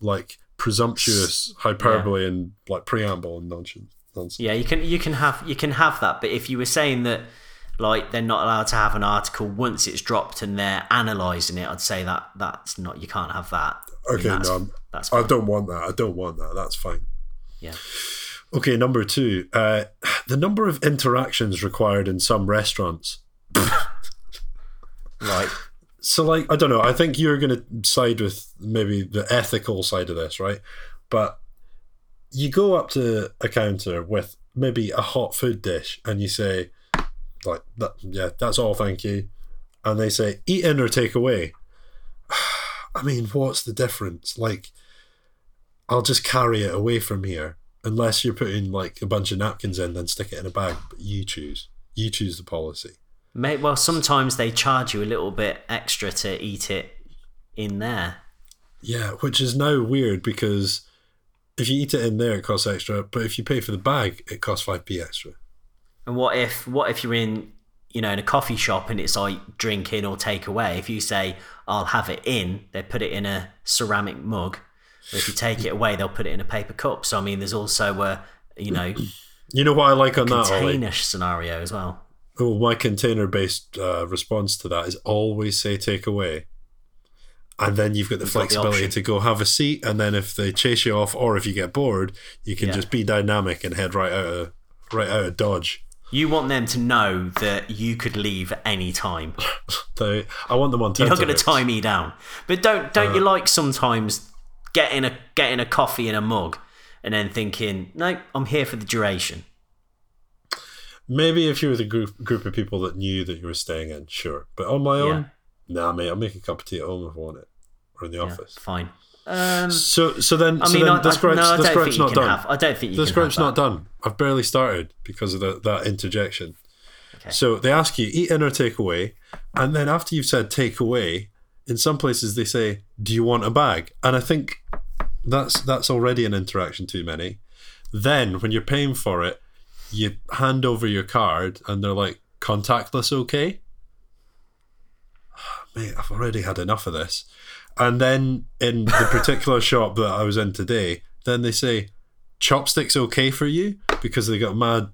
like presumptuous hyperbole yeah. and like preamble and nonsense. Yeah, you can you can have you can have that, but if you were saying that like they're not allowed to have an article once it's dropped and they're analysing it, I'd say that that's not you can't have that. Okay, that's, no, I'm, that's fine. I don't want that. I don't want that. That's fine. Yeah. Okay, number two, uh, the number of interactions required in some restaurants. Right. So, like, I don't know. I think you're going to side with maybe the ethical side of this, right? But you go up to a counter with maybe a hot food dish and you say, like, that, yeah, that's all, thank you. And they say, eat in or take away. I mean, what's the difference? Like, I'll just carry it away from here. Unless you're putting like a bunch of napkins in, then stick it in a bag. But you choose. You choose the policy. Mate, well, sometimes they charge you a little bit extra to eat it in there. Yeah, which is now weird because if you eat it in there, it costs extra. But if you pay for the bag, it costs five p extra. And what if what if you're in, you know, in a coffee shop and it's like drink in or take away? If you say, I'll have it in, they put it in a ceramic mug. But if you take it away, they'll put it in a paper cup. So I mean, there's also a you know, you know what I like on that container-ish scenario as well. Oh, my container-based uh, response to that is always say take away, and then you've got the you've flexibility got the to go have a seat. And then if they chase you off, or if you get bored, you can yeah. just be dynamic and head right out of right out of Dodge. You want them to know that you could leave at any time. They, I want them on. You're not going to tie me down, but don't don't uh, you like sometimes. Getting a getting a coffee in a mug and then thinking, no, I'm here for the duration. Maybe if you were the group group of people that knew that you were staying in, sure. But on my own, yeah. nah, mate, I'll make a cup of tea at home if I want it. Or in the yeah, office. Fine. Um, so so then, I so mean, then I, this grip's no, not done. Have, I don't think you this can This grip's not done. I've barely started because of the, that interjection. Okay. So they ask you, eat in or take away. And then after you've said take away, in some places they say, do you want a bag? And I think that's that's already an interaction too many. Then when you're paying for it, you hand over your card and they're like, contactless, okay? Mate, I've already had enough of this. And then in the particular shop that I was in today, then they say, chopsticks okay for you? Because they got mad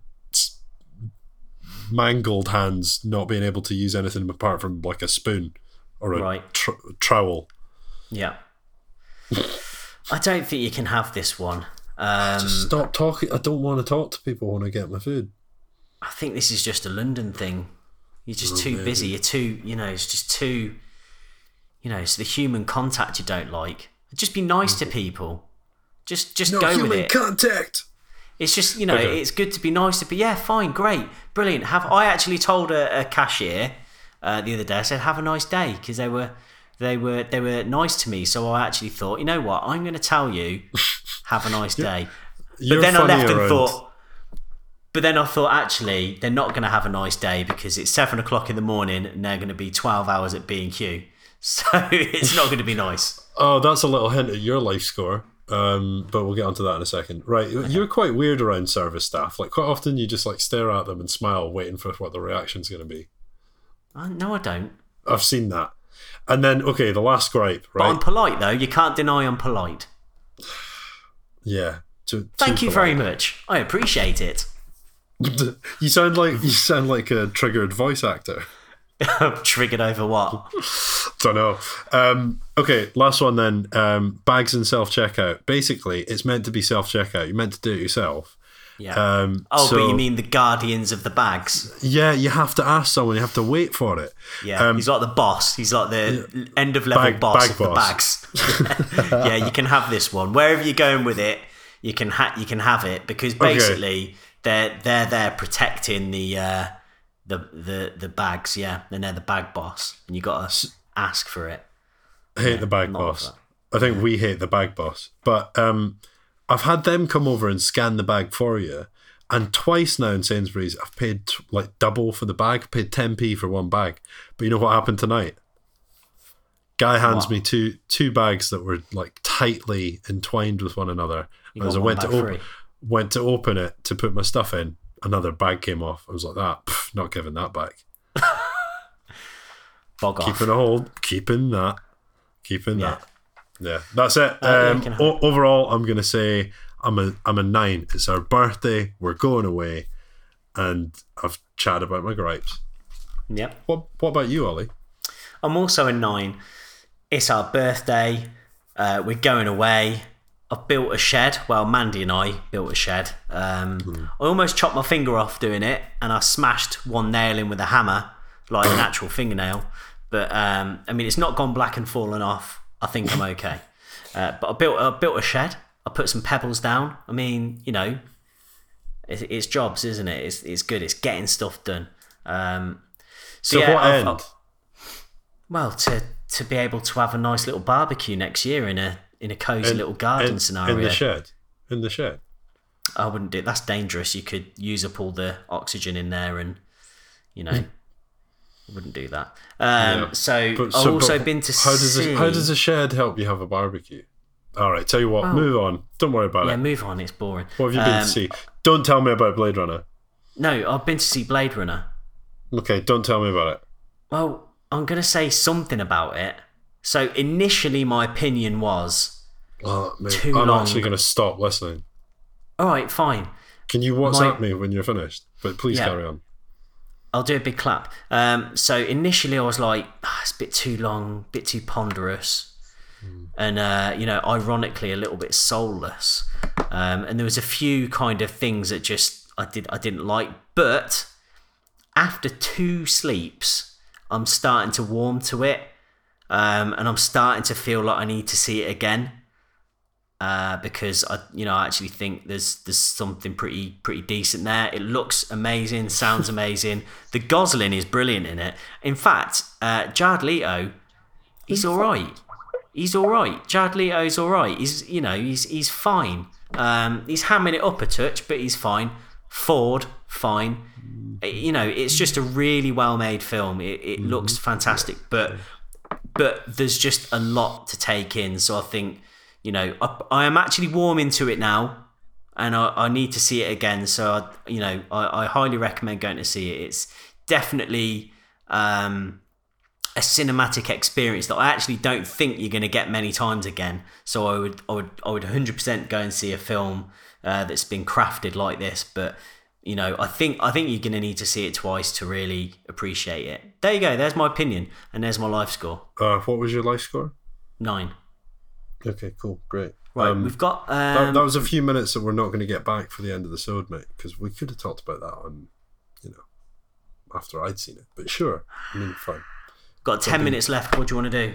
mangled hands not being able to use anything apart from like a spoon. Or a right. tr- trowel. Yeah. I don't think you can have this one. Um, just stop talking. I don't want to talk to people when I get my food. I think this is just a London thing. You're just oh, too maybe. busy. You're too, you know, it's just too, you know, it's the human contact you don't like. Just be nice mm-hmm. to people. Just just no go with it. Human contact. It's just, you know, okay. it's good to be nice to people. Yeah, fine, great, brilliant. Have I actually told a, a cashier... Uh, the other day I said have a nice day because they were they were they were nice to me, so I actually thought, you know what, I'm going to tell you have a nice day. But then I left around. and thought but then I thought actually they're not going to have a nice day because it's seven o'clock in the morning and they're going to be twelve hours at B and Q, so it's not going to be nice. Oh, that's a little hint at your life score, um, but we'll get onto that in a second. Right, okay. You're quite weird around service staff. Like quite often you just like stare at them and smile waiting for what the reaction's going to be. No, I don't. I've seen that. And then, okay, the last gripe, right? But I'm polite, though. You can't deny I'm polite. Yeah. Too, Thank too you polite. very much. I appreciate it. You sound like you sound like a triggered voice actor. Triggered over what? Don't know. Um, okay, last one then. Um, bags and self-checkout. Basically, it's meant to be self-checkout. You're meant to do it yourself. Yeah. Um, oh, so, but you mean the guardians of the bags? Yeah, you have to ask someone. You have to wait for it. Yeah, um, he's like the boss. He's like the end of level bag, boss bag of boss. the bags. yeah. yeah, you can have this one. Wherever you're going with it, you can ha- you can have it because basically okay. they're they're there protecting the uh, the the the bags. Yeah, and they're the bag boss, and you got to ask for it. I hate yeah, the bag boss. I think we hate the bag boss, but. Um, I've had them come over and scan the bag for you, and twice now in Sainsbury's, I've paid like double for the bag. I paid ten p for one bag, but you know what happened tonight? Guy hands wow. me two two bags that were like tightly entwined with one another. You and as I went to open, went to open it to put my stuff in, another bag came off. I was like, that ah, not giving that back. Bog keeping off. a hold, keeping that, keeping yeah. that. Yeah, that's it. Um, uh, o- overall, I'm gonna say I'm a I'm a nine. It's our birthday. We're going away, and I've chatted about my gripes. Yep. What What about you, Ollie? I'm also a nine. It's our birthday. Uh, we're going away. I've built a shed. Well, Mandy and I built a shed. Um, mm. I almost chopped my finger off doing it, and I smashed one nail in with a hammer, like an actual fingernail. But um, I mean, it's not gone black and fallen off. I think I'm okay. Uh, but I built I built a shed. I put some pebbles down. I mean, you know, it's, it's jobs, isn't it? It's it's good. It's getting stuff done. Um, so, so yeah, what I've, end? I've, well, to to be able to have a nice little barbecue next year in a in a cozy in, little garden in, scenario. In the shed. In the shed. I wouldn't do it. That's dangerous. You could use up all the oxygen in there, and you know. Wouldn't do that. Um, yeah. So, but, so I've also been to how does see... A, how does a shed help you have a barbecue? All right, tell you what, well, move on. Don't worry about yeah, it. Yeah, move on. It's boring. What have you um, been to see? Don't tell me about Blade Runner. No, I've been to see Blade Runner. Okay, don't tell me about it. Well, I'm going to say something about it. So initially my opinion was oh, mate, too I'm long. actually going to stop listening. All right, fine. Can you WhatsApp my... me when you're finished? But please yeah. carry on. I'll do a big clap. Um, so initially I was like, oh, it's a bit too long, a bit too ponderous. Mm. And, uh, you know, ironically, a little bit soulless. Um, and there was a few kind of things that just I, did, I didn't like. But after two sleeps, I'm starting to warm to it. Um, and I'm starting to feel like I need to see it again. Uh, because I, you know, I actually think there's there's something pretty pretty decent there. It looks amazing, sounds amazing. The Gosling is brilliant in it. In fact, uh, Jared Leto, he's all right. He's all right. Jared Leto's all right. He's you know he's he's fine. Um, he's hamming it up a touch, but he's fine. Ford, fine. You know, it's just a really well made film. It, it looks fantastic, but but there's just a lot to take in. So I think. You know, I, I am actually warming to it now, and I, I need to see it again. So, I, you know, I, I highly recommend going to see it. It's definitely um, a cinematic experience that I actually don't think you're going to get many times again. So, I would, I would, I would one hundred percent go and see a film uh, that's been crafted like this. But you know, I think, I think you're going to need to see it twice to really appreciate it. There you go. There's my opinion, and there's my life score. Uh, what was your life score? Nine. Okay, cool, great. Right, um, we've got... Um, that, that was a few minutes that we're not going to get back for the end of the show, mate, because we could have talked about that on, you know, after I'd seen it. But sure, I mean, fine. Got ten That'd minutes be... left. What do you want to do?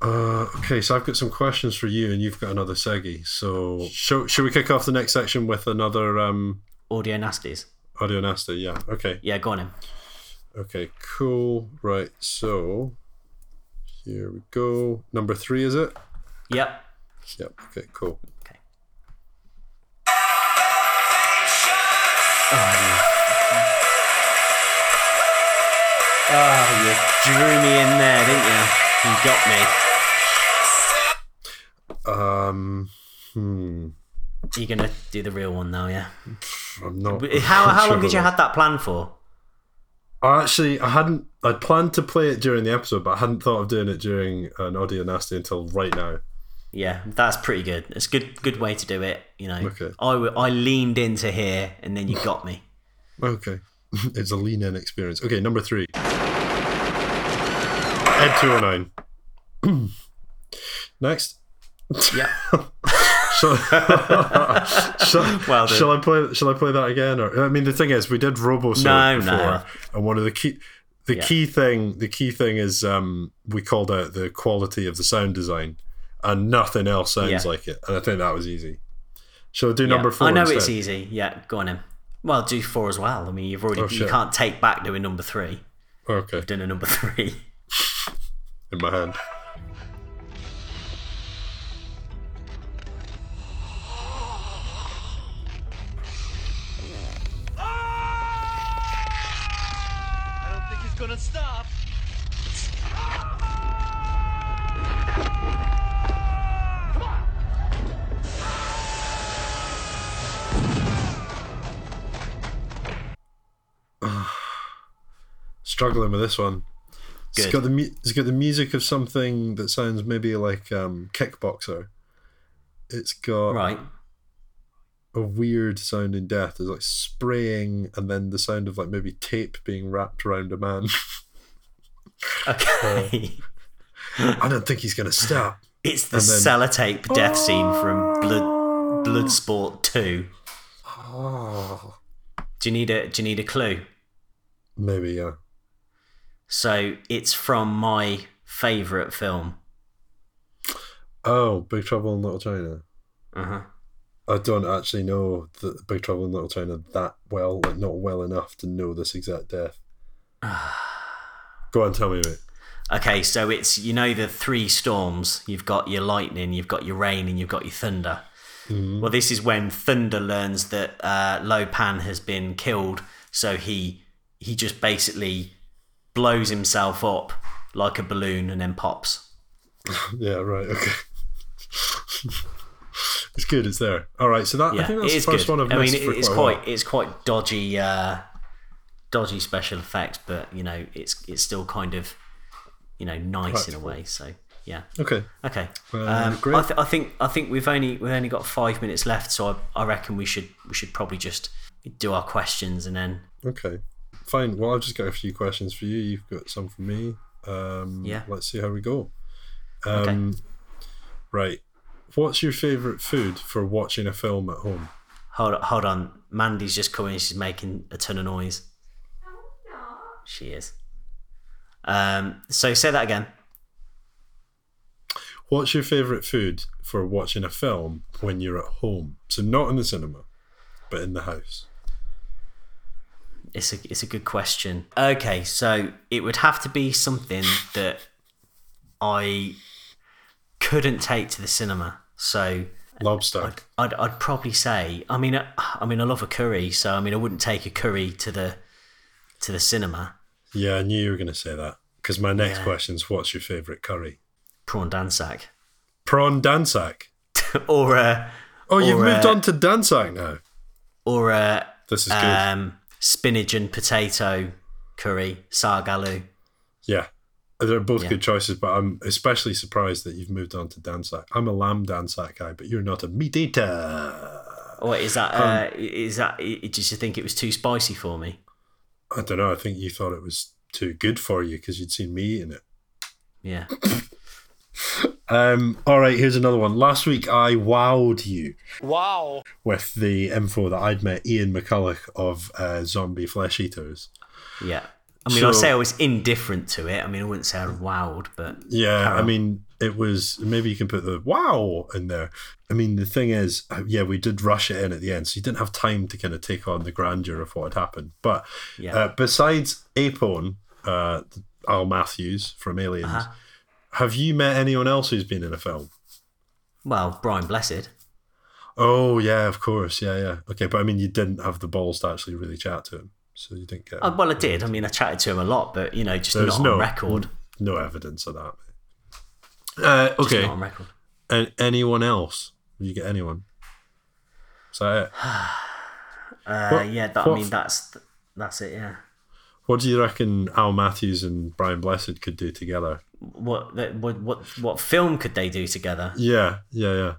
Uh, okay, so I've got some questions for you, and you've got another seggy. So should, should we kick off the next section with another... Um... Audio Nasties. Audio Nasty, yeah. Okay. Yeah, go on then. Okay, cool. Right, so... Here we go. Number three, is it? Yep. Yep. Okay, cool. Okay. Oh, yeah. oh, you drew me in there, didn't you? You got me. Um, hmm. You're going to do the real one now, yeah? I'm not. How, how long did you have that plan for? I actually, I hadn't. I'd planned to play it during the episode, but I hadn't thought of doing it during an Audio Nasty until right now. Yeah, that's pretty good. It's a good, good way to do it. You know, okay. I, w- I leaned into here, and then you got me. Okay, it's a lean in experience. Okay, number three. Ed two oh nine. Next. Yeah. Shall, shall, well, shall I play? Shall I play that again? Or I mean, the thing is, we did RoboSoap no, before, no. and one of the key, the yeah. key thing, the key thing is, um, we called out the quality of the sound design, and nothing else sounds yeah. like it. And I think that was easy. Shall I do yeah. number four? I know instead? It's easy. Yeah, go on in. Well, do four as well. I mean, you've already oh, you can't take back doing number three. Okay, I've done a number three. In my hand. Gonna stop. Struggling with this one. Good. It's got the mu- it's got the music of something that sounds maybe like um, Kickboxer. It's got right. a weird sounding death. There's like spraying and then the sound of like maybe tape being wrapped around a man. Okay. Uh, I don't think he's going to stop. It's the then, sellotape death oh, scene from Blood Bloodsport two. Oh. Do you need a do you need a clue? Maybe, yeah. So it's from my favourite film. Oh, Big Trouble in Little China. Uh-huh. I don't actually know the Big Trouble in Little China that well, like not well enough to know this exact death. Go on, tell me, mate. Okay, so it's, you know, the three storms. You've got your lightning, you've got your rain, and you've got your thunder. Mm-hmm. Well, this is when Thunder learns that uh, Lo Pan has been killed, so he he just basically blows himself up like a balloon and then pops. Yeah, right, okay. It's good, it's there. All right, so that yeah, I think that's the first good. one I've missed. I mean, it, for it's quite, quite it's quite dodgy, uh, dodgy special effects, but you know, it's it's still kind of, you know, nice right. in a way. So yeah. Okay. Okay. Um, um, great. I, th- I think I think we've only we've only got five minutes left, so I, I reckon we should we should probably just do our questions and then. Okay, fine. Well, I've just got a few questions for you. You've got some for me. Um, yeah. Let's see how we go. Um, okay. Right. What's your favourite food for watching a film at home? Hold on, hold on. Mandy's just coming. She's making a ton of noise. She is. Um, so say that again. What's your favourite food for watching a film when you're at home? So not in the cinema, but in the house. It's a it's a good question. Okay, so it would have to be something that I couldn't take to the cinema. So lobster. I'd, I'd, I'd probably say. I mean, I, I mean, I love a curry. So I mean, I wouldn't take a curry to the to the cinema. Yeah, I knew you were going to say that because my next yeah. question is, what's your favourite curry? Prawn Dansak. Prawn Dansak. or a. Oh, or you've a, moved on to Dansak now. Or a. This is um, good. Spinach and potato curry, sarg aloo. Yeah. They're both yeah. good choices, but I'm especially surprised that you've moved on to Dansak. I'm a lamb Dansak guy, but you're not a meat eater. Oh, is that? Um, uh, is that? Did you think it was too spicy for me? I don't know. I think you thought it was too good for you because you'd seen me eating it. Yeah. um. All right. Here's another one. Last week I wowed you. Wow. With the info that I'd met Ian McCulloch of uh, Zombie Flesh Eaters. Yeah. I mean, so, I'd say I was indifferent to it. I mean, I wouldn't say I was wowed, but... Yeah, I mean, it was... Maybe you can put the wow in there. I mean, the thing is, yeah, we did rush it in at the end, so you didn't have time to kind of take on the grandeur of what had happened. But yeah. uh, besides Apone, uh, Al Matthews from Aliens, uh-huh. have you met anyone else who's been in a film? Well, Brian Blessed. Oh, yeah, of course. Yeah, yeah. Okay, but I mean, you didn't have the balls to actually really chat to him. So you didn't get... Oh, well, I did. I mean, I chatted to him a lot, but, you know, just There's not no, on record. No evidence of that. Uh, okay. Just not on record. And anyone else? Did you get anyone? Is that it? uh, what, yeah, that, what, I mean, that's that's it, yeah. What do you reckon Al Matthews and Brian Blessed could do together? What what what, what film could they do together? Yeah, yeah, yeah.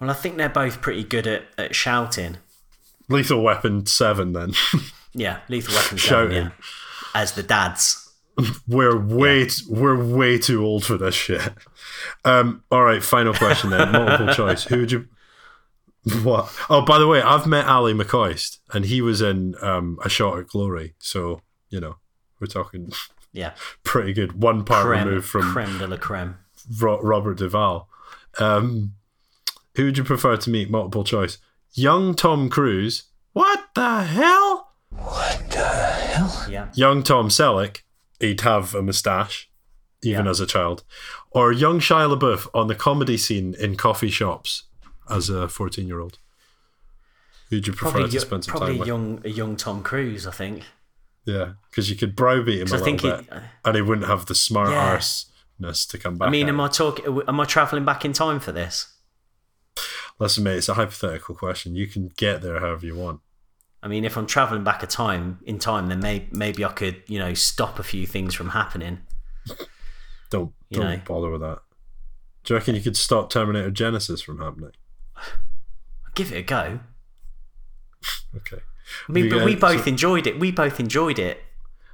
Well, I think they're both pretty good at, at shouting. Lethal Weapon seven, then. Yeah, Lethal Weapon seven, yeah. As the dads. We're way yeah. we're way too old for this shit. Um, all right, final question then. Multiple choice. Who would you? What? Oh, by the way, I've met Ali McCoist, and he was in um, A Shot at Glory. So you know, we're talking. Yeah. Pretty good. One part creme, removed from creme de la creme. Ro- Robert Duvall. Um, who would you prefer to meet? Multiple choice. Young Tom Cruise. What the hell? What the hell? Yeah. Young Tom Selleck. He'd have a moustache, even yeah. as a child. Or young Shia LaBeouf on the comedy scene in coffee shops as a fourteen-year-old. Who'd you prefer probably to spend some time with? Probably young, young Tom Cruise, I think. Yeah, because you could browbeat him a I little think bit, he, uh, and he wouldn't have the smart yeah. arseness to come back. I mean, am I talking? Am I travelling back in time for this? Listen, mate, it's a hypothetical question. You can get there however you want. I mean, if I'm travelling back a time in time, then may, maybe I could, you know, stop a few things from happening. don't you don't know. bother with that. Do you reckon you could stop Terminator Genisys from happening? I'll give it a go. Okay. I mean, but we both so, enjoyed it. We both enjoyed it,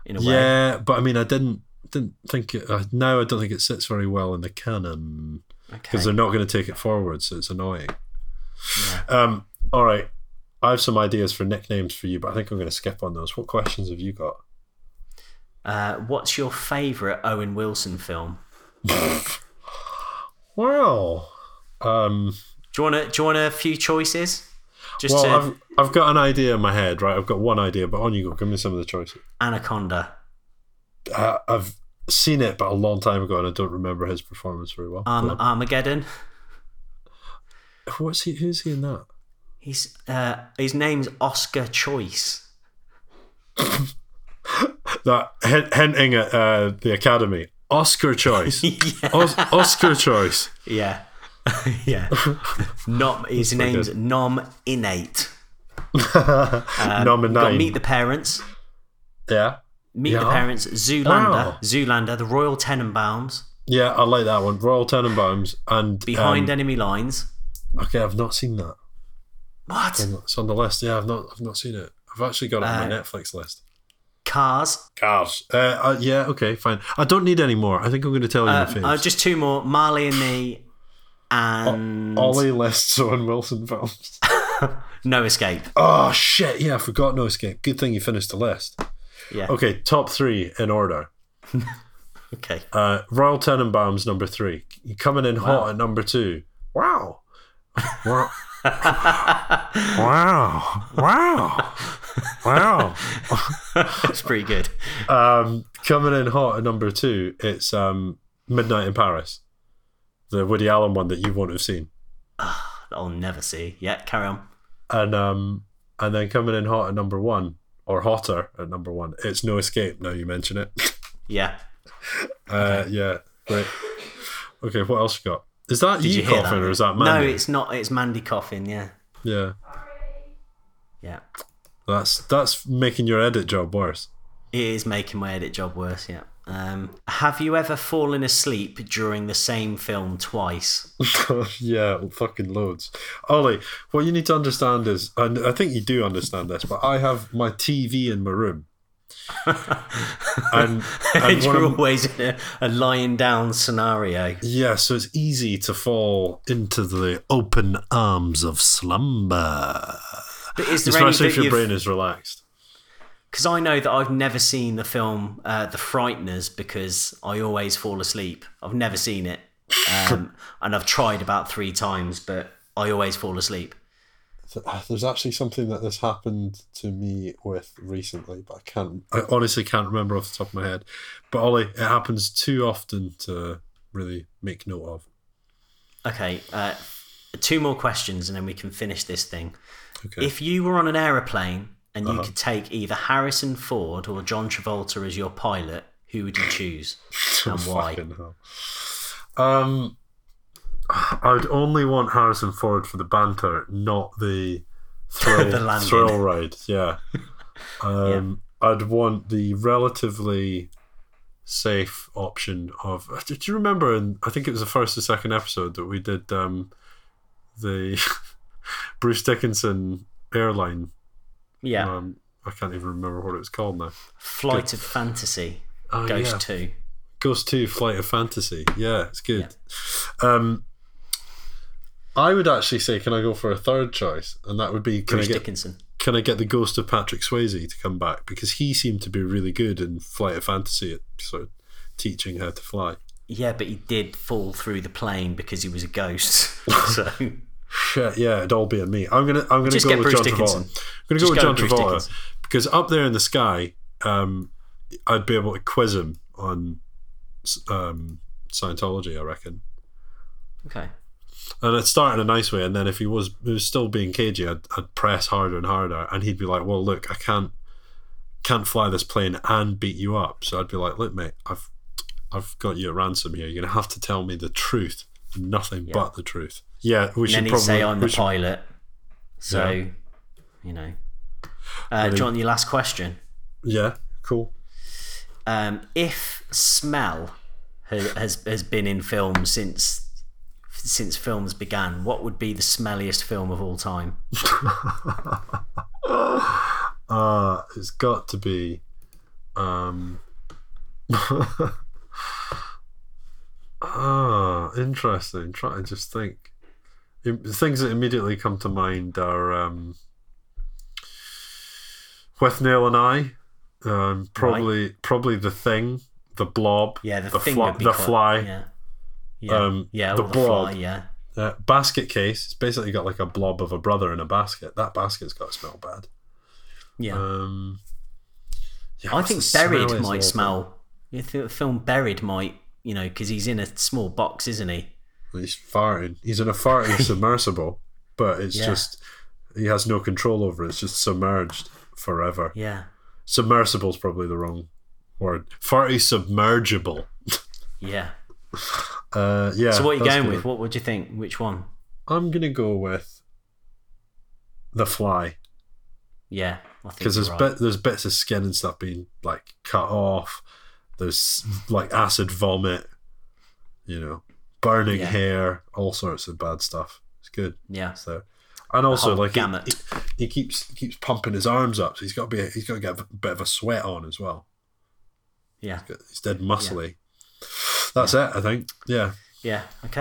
in a yeah, way. Yeah, but I mean, I didn't didn't think it. Uh, now I don't think it sits very well in the canon because okay. they're not going to take it forward, so it's annoying. Yeah. Um. All right, I have some ideas for nicknames for you, but I think I'm going to skip on those. What questions have you got? Uh, what's your favourite Owen Wilson film? Wow. Um, do you want to? Do you want a few choices? Just well, to... I've, I've got an idea in my head, right? I've got one idea, but on you go. Give me some of the choices. Anaconda. Uh, I've seen it, but a long time ago, and I don't remember his performance very well. Um, but... Armageddon. What's he? Who's he in that? He's uh, his name's Oscar Choice. That hint, hinting at uh, the Academy. Oscar Choice. yeah. Os- Oscar Choice. Yeah. yeah, Nom. His That's name's Nom Innate. um, Nom Innate. Meet the Parents. Yeah. Meet yeah. the Parents. Zoolander. Oh. Zoolander. The Royal Tenenbaums. Yeah, I like that one. Royal Tenenbaums and Behind um, Enemy Lines. Okay, I've not seen that. What? It's on, it's on the list. Yeah, I've not. I've not seen it. I've actually got it uh, on my Netflix list. Cars. Cars. Uh, uh, yeah. Okay. Fine. I don't need any more. I think I'm going to tell you uh, my faves. Uh, just two more. Marley and the. And Ollie lists Owen Wilson films. No Escape. Oh shit! Yeah, I forgot No Escape. Good thing you finished the list. Yeah. Okay, top three in order. Okay. Uh, Royal Tenenbaums number three. You're coming in wow. hot at number two. Wow. Wow. wow. Wow. Wow. That's pretty good. Um, coming in hot at number two. It's um, Midnight in Paris. The Woody Allen one that you won't have seen. Oh, I'll never see. Yeah, carry on. And um, and then coming in hot at number one, or hotter at number one, it's No Escape. Now you mention it. Yeah. uh, okay. Yeah. Great. Okay. What else you got? Is that Did you, you coughing or is that Mandy? No, it's not. It's Mandy coughing. Yeah. Yeah. Yeah. That's that's making your edit job worse. It is making my edit job worse. Yeah. Um, have you ever fallen asleep during the same film twice? Yeah, fucking loads. Ollie, what you need to understand is, and I think you do understand this, but I have my T V in my room. and, and You're always in a, a lying down scenario. Yeah, so it's easy to fall into the open arms of slumber. But is there Especially if your brain is relaxed. Because I know that I've never seen the film uh, The Frighteners because I always fall asleep. I've never seen it. Um, and I've tried about three times, but I always fall asleep. There's actually something that this happened to me with recently, but I can't. I honestly can't remember off the top of my head. But Ollie, it happens too often to really make note of. Okay, uh, two more questions and then we can finish this thing. Okay. If you were on an aeroplane... and you uh-huh. could take either Harrison Ford or John Travolta as your pilot, who would you choose and why? Um, I would only want Harrison Ford for the banter, not the thrill, the thrill ride. Yeah. Um, yeah. I'd want the relatively safe option of... Do you remember, in, I think it was the first or second episode that we did um, the Bruce Dickinson airline... Yeah, um, I can't even remember what it was called now. Flight of Fantasy. oh, Ghost yeah. two. Ghost two, Flight of Fantasy. Yeah, it's good. Yeah. Um, I would actually say, can I go for a third choice? And that would be can Bruce I get, Dickinson. Can I get the ghost of Patrick Swayze to come back? Because he seemed to be really good in Flight of Fantasy at sort of teaching how to fly. Yeah, but he did fall through the plane because he was a ghost. So shit, yeah, it'd all be on me. I'm gonna, I'm gonna Just go with Bruce John Dickinson. Travolta. I'm gonna Just go with go John Bruce Travolta Dickinson. Because up there in the sky, um, I'd be able to quiz him on um, Scientology, I reckon. Okay. And I'd start in a nice way, and then if he was, he was still being cagey, I'd, I'd press harder and harder, and he'd be like, "Well, look, I can't, can't fly this plane and beat you up." So I'd be like, "Look, mate, I've, I've got you at ransom here. You're gonna have to tell me the truth, and nothing yeah. but the truth." Yeah, we and should then he'd probably say I'm the should... pilot. So, yeah. you know, uh, then... John, your last question. Yeah, cool. Um, if smell has, has has been in film since. Since films began, what would be the smelliest film of all time? uh, it's got to be um ah, interesting. Try to just think. It, the things that immediately come to mind are um, With Nail and I, um, probably right. probably The Thing, The Blob, yeah, the the, thing fl- the quite, Fly. Yeah. Yeah, um, yeah, the, the blob, fly, yeah. Uh, basket case. It's basically got like a blob of a brother in a basket. That basket's got to smell bad. Yeah. Um, yeah I think Buried smell might smell. You think the film Buried might, you know, because he's in a small box, isn't he? He's farting. He's in a farting submersible, but it's yeah. just he has no control over it. It's just submerged forever. Yeah. Submersible's probably the wrong word. Farty submergible. Yeah. Uh, yeah, so what are you going good. with? What would you think? Which one? I'm going to go with The Fly. Yeah, because there's right. bit, there's bits of skin and stuff being like cut off. There's like acid vomit, you know, burning yeah. hair, all sorts of bad stuff. It's good. Yeah. So, and also like he, he, he keeps he keeps pumping his arms up, so he's got to be a, he's got to get a bit of a sweat on as well. Yeah, he's, got, he's dead muscly. Yeah. That's yeah. it, I think. Yeah. Yeah. Okay.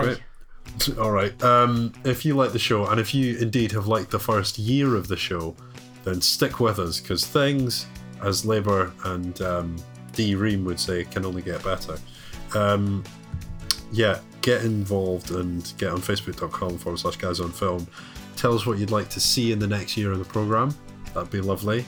Great. All right. Um, if you like the show, and if you indeed have liked the first year of the show, then stick with us, because things, as Labour and um, D. Ream would say, can only get better. Um, yeah. Get involved and get on facebook.com forward slash guys on film. Tell us what you'd like to see in the next year of the programme. That'd be lovely.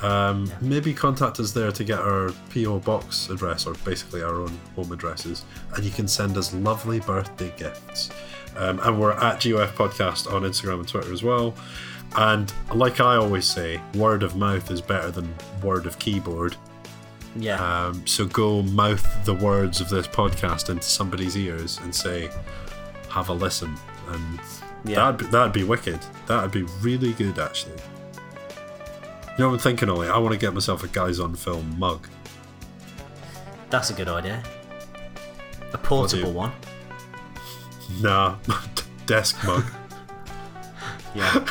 Um, yeah. Maybe contact us there to get our P O box address, or basically our own home addresses, and you can send us lovely birthday gifts. Um, and we're at G O F Podcast on Instagram and Twitter as well. And like I always say, word of mouth is better than word of keyboard. Yeah. Um, so go mouth the words of this podcast into somebody's ears and say, "Have a listen," and yeah. that'd be, that'd be wicked. That'd be really good, actually. You know what I'm thinking, Ollie? I want to get myself a Guys on Film mug. That's a good idea. A portable one. Nah, desk mug. Yeah.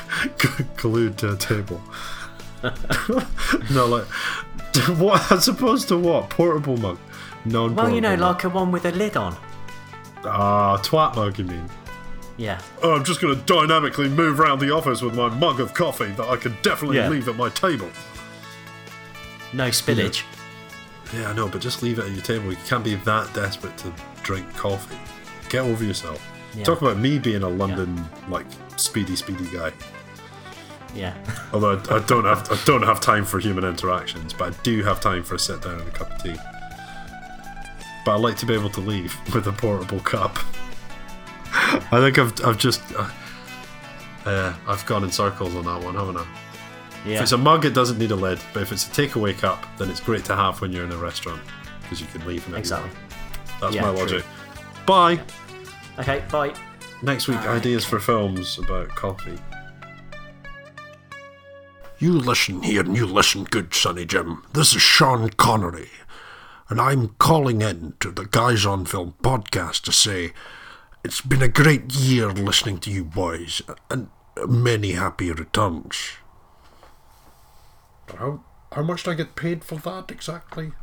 Glued to a table. No, like, what? As opposed to what? Portable mug? Non-portable Well, you know, mug. Like a one with a lid on. Ah, twat mug, you mean? Yeah. Oh, I'm just going to dynamically move around the office with my mug of coffee that I can definitely yeah. leave at my table. No spillage. Yeah. yeah, I know, but just leave it at your table. You can't be that desperate to drink coffee. Get over yourself. Yeah. Talk about me being a London, yeah. like, speedy, speedy guy. Yeah. Although I, I don't have I don't have time for human interactions, but I do have time for a sit down and a cup of tea. But I like to be able to leave with a portable cup. I think I've I've just uh, uh, I've gone in circles on that one, haven't I? Yeah. If it's a mug, it doesn't need a lid, but if it's a takeaway cup, then it's great to have when you're in a restaurant because you can leave and exactly. That's yeah, my logic. True. Bye. Yeah. Okay. Bye. Next week, right. ideas for films about coffee. You listen here, and you listen, good Sonny Jim. This is Sean Connery, and I'm calling in to the Guys on Film podcast to say. It's been a great year listening to you boys, and many happy returns. How, how much do I get paid for that exactly?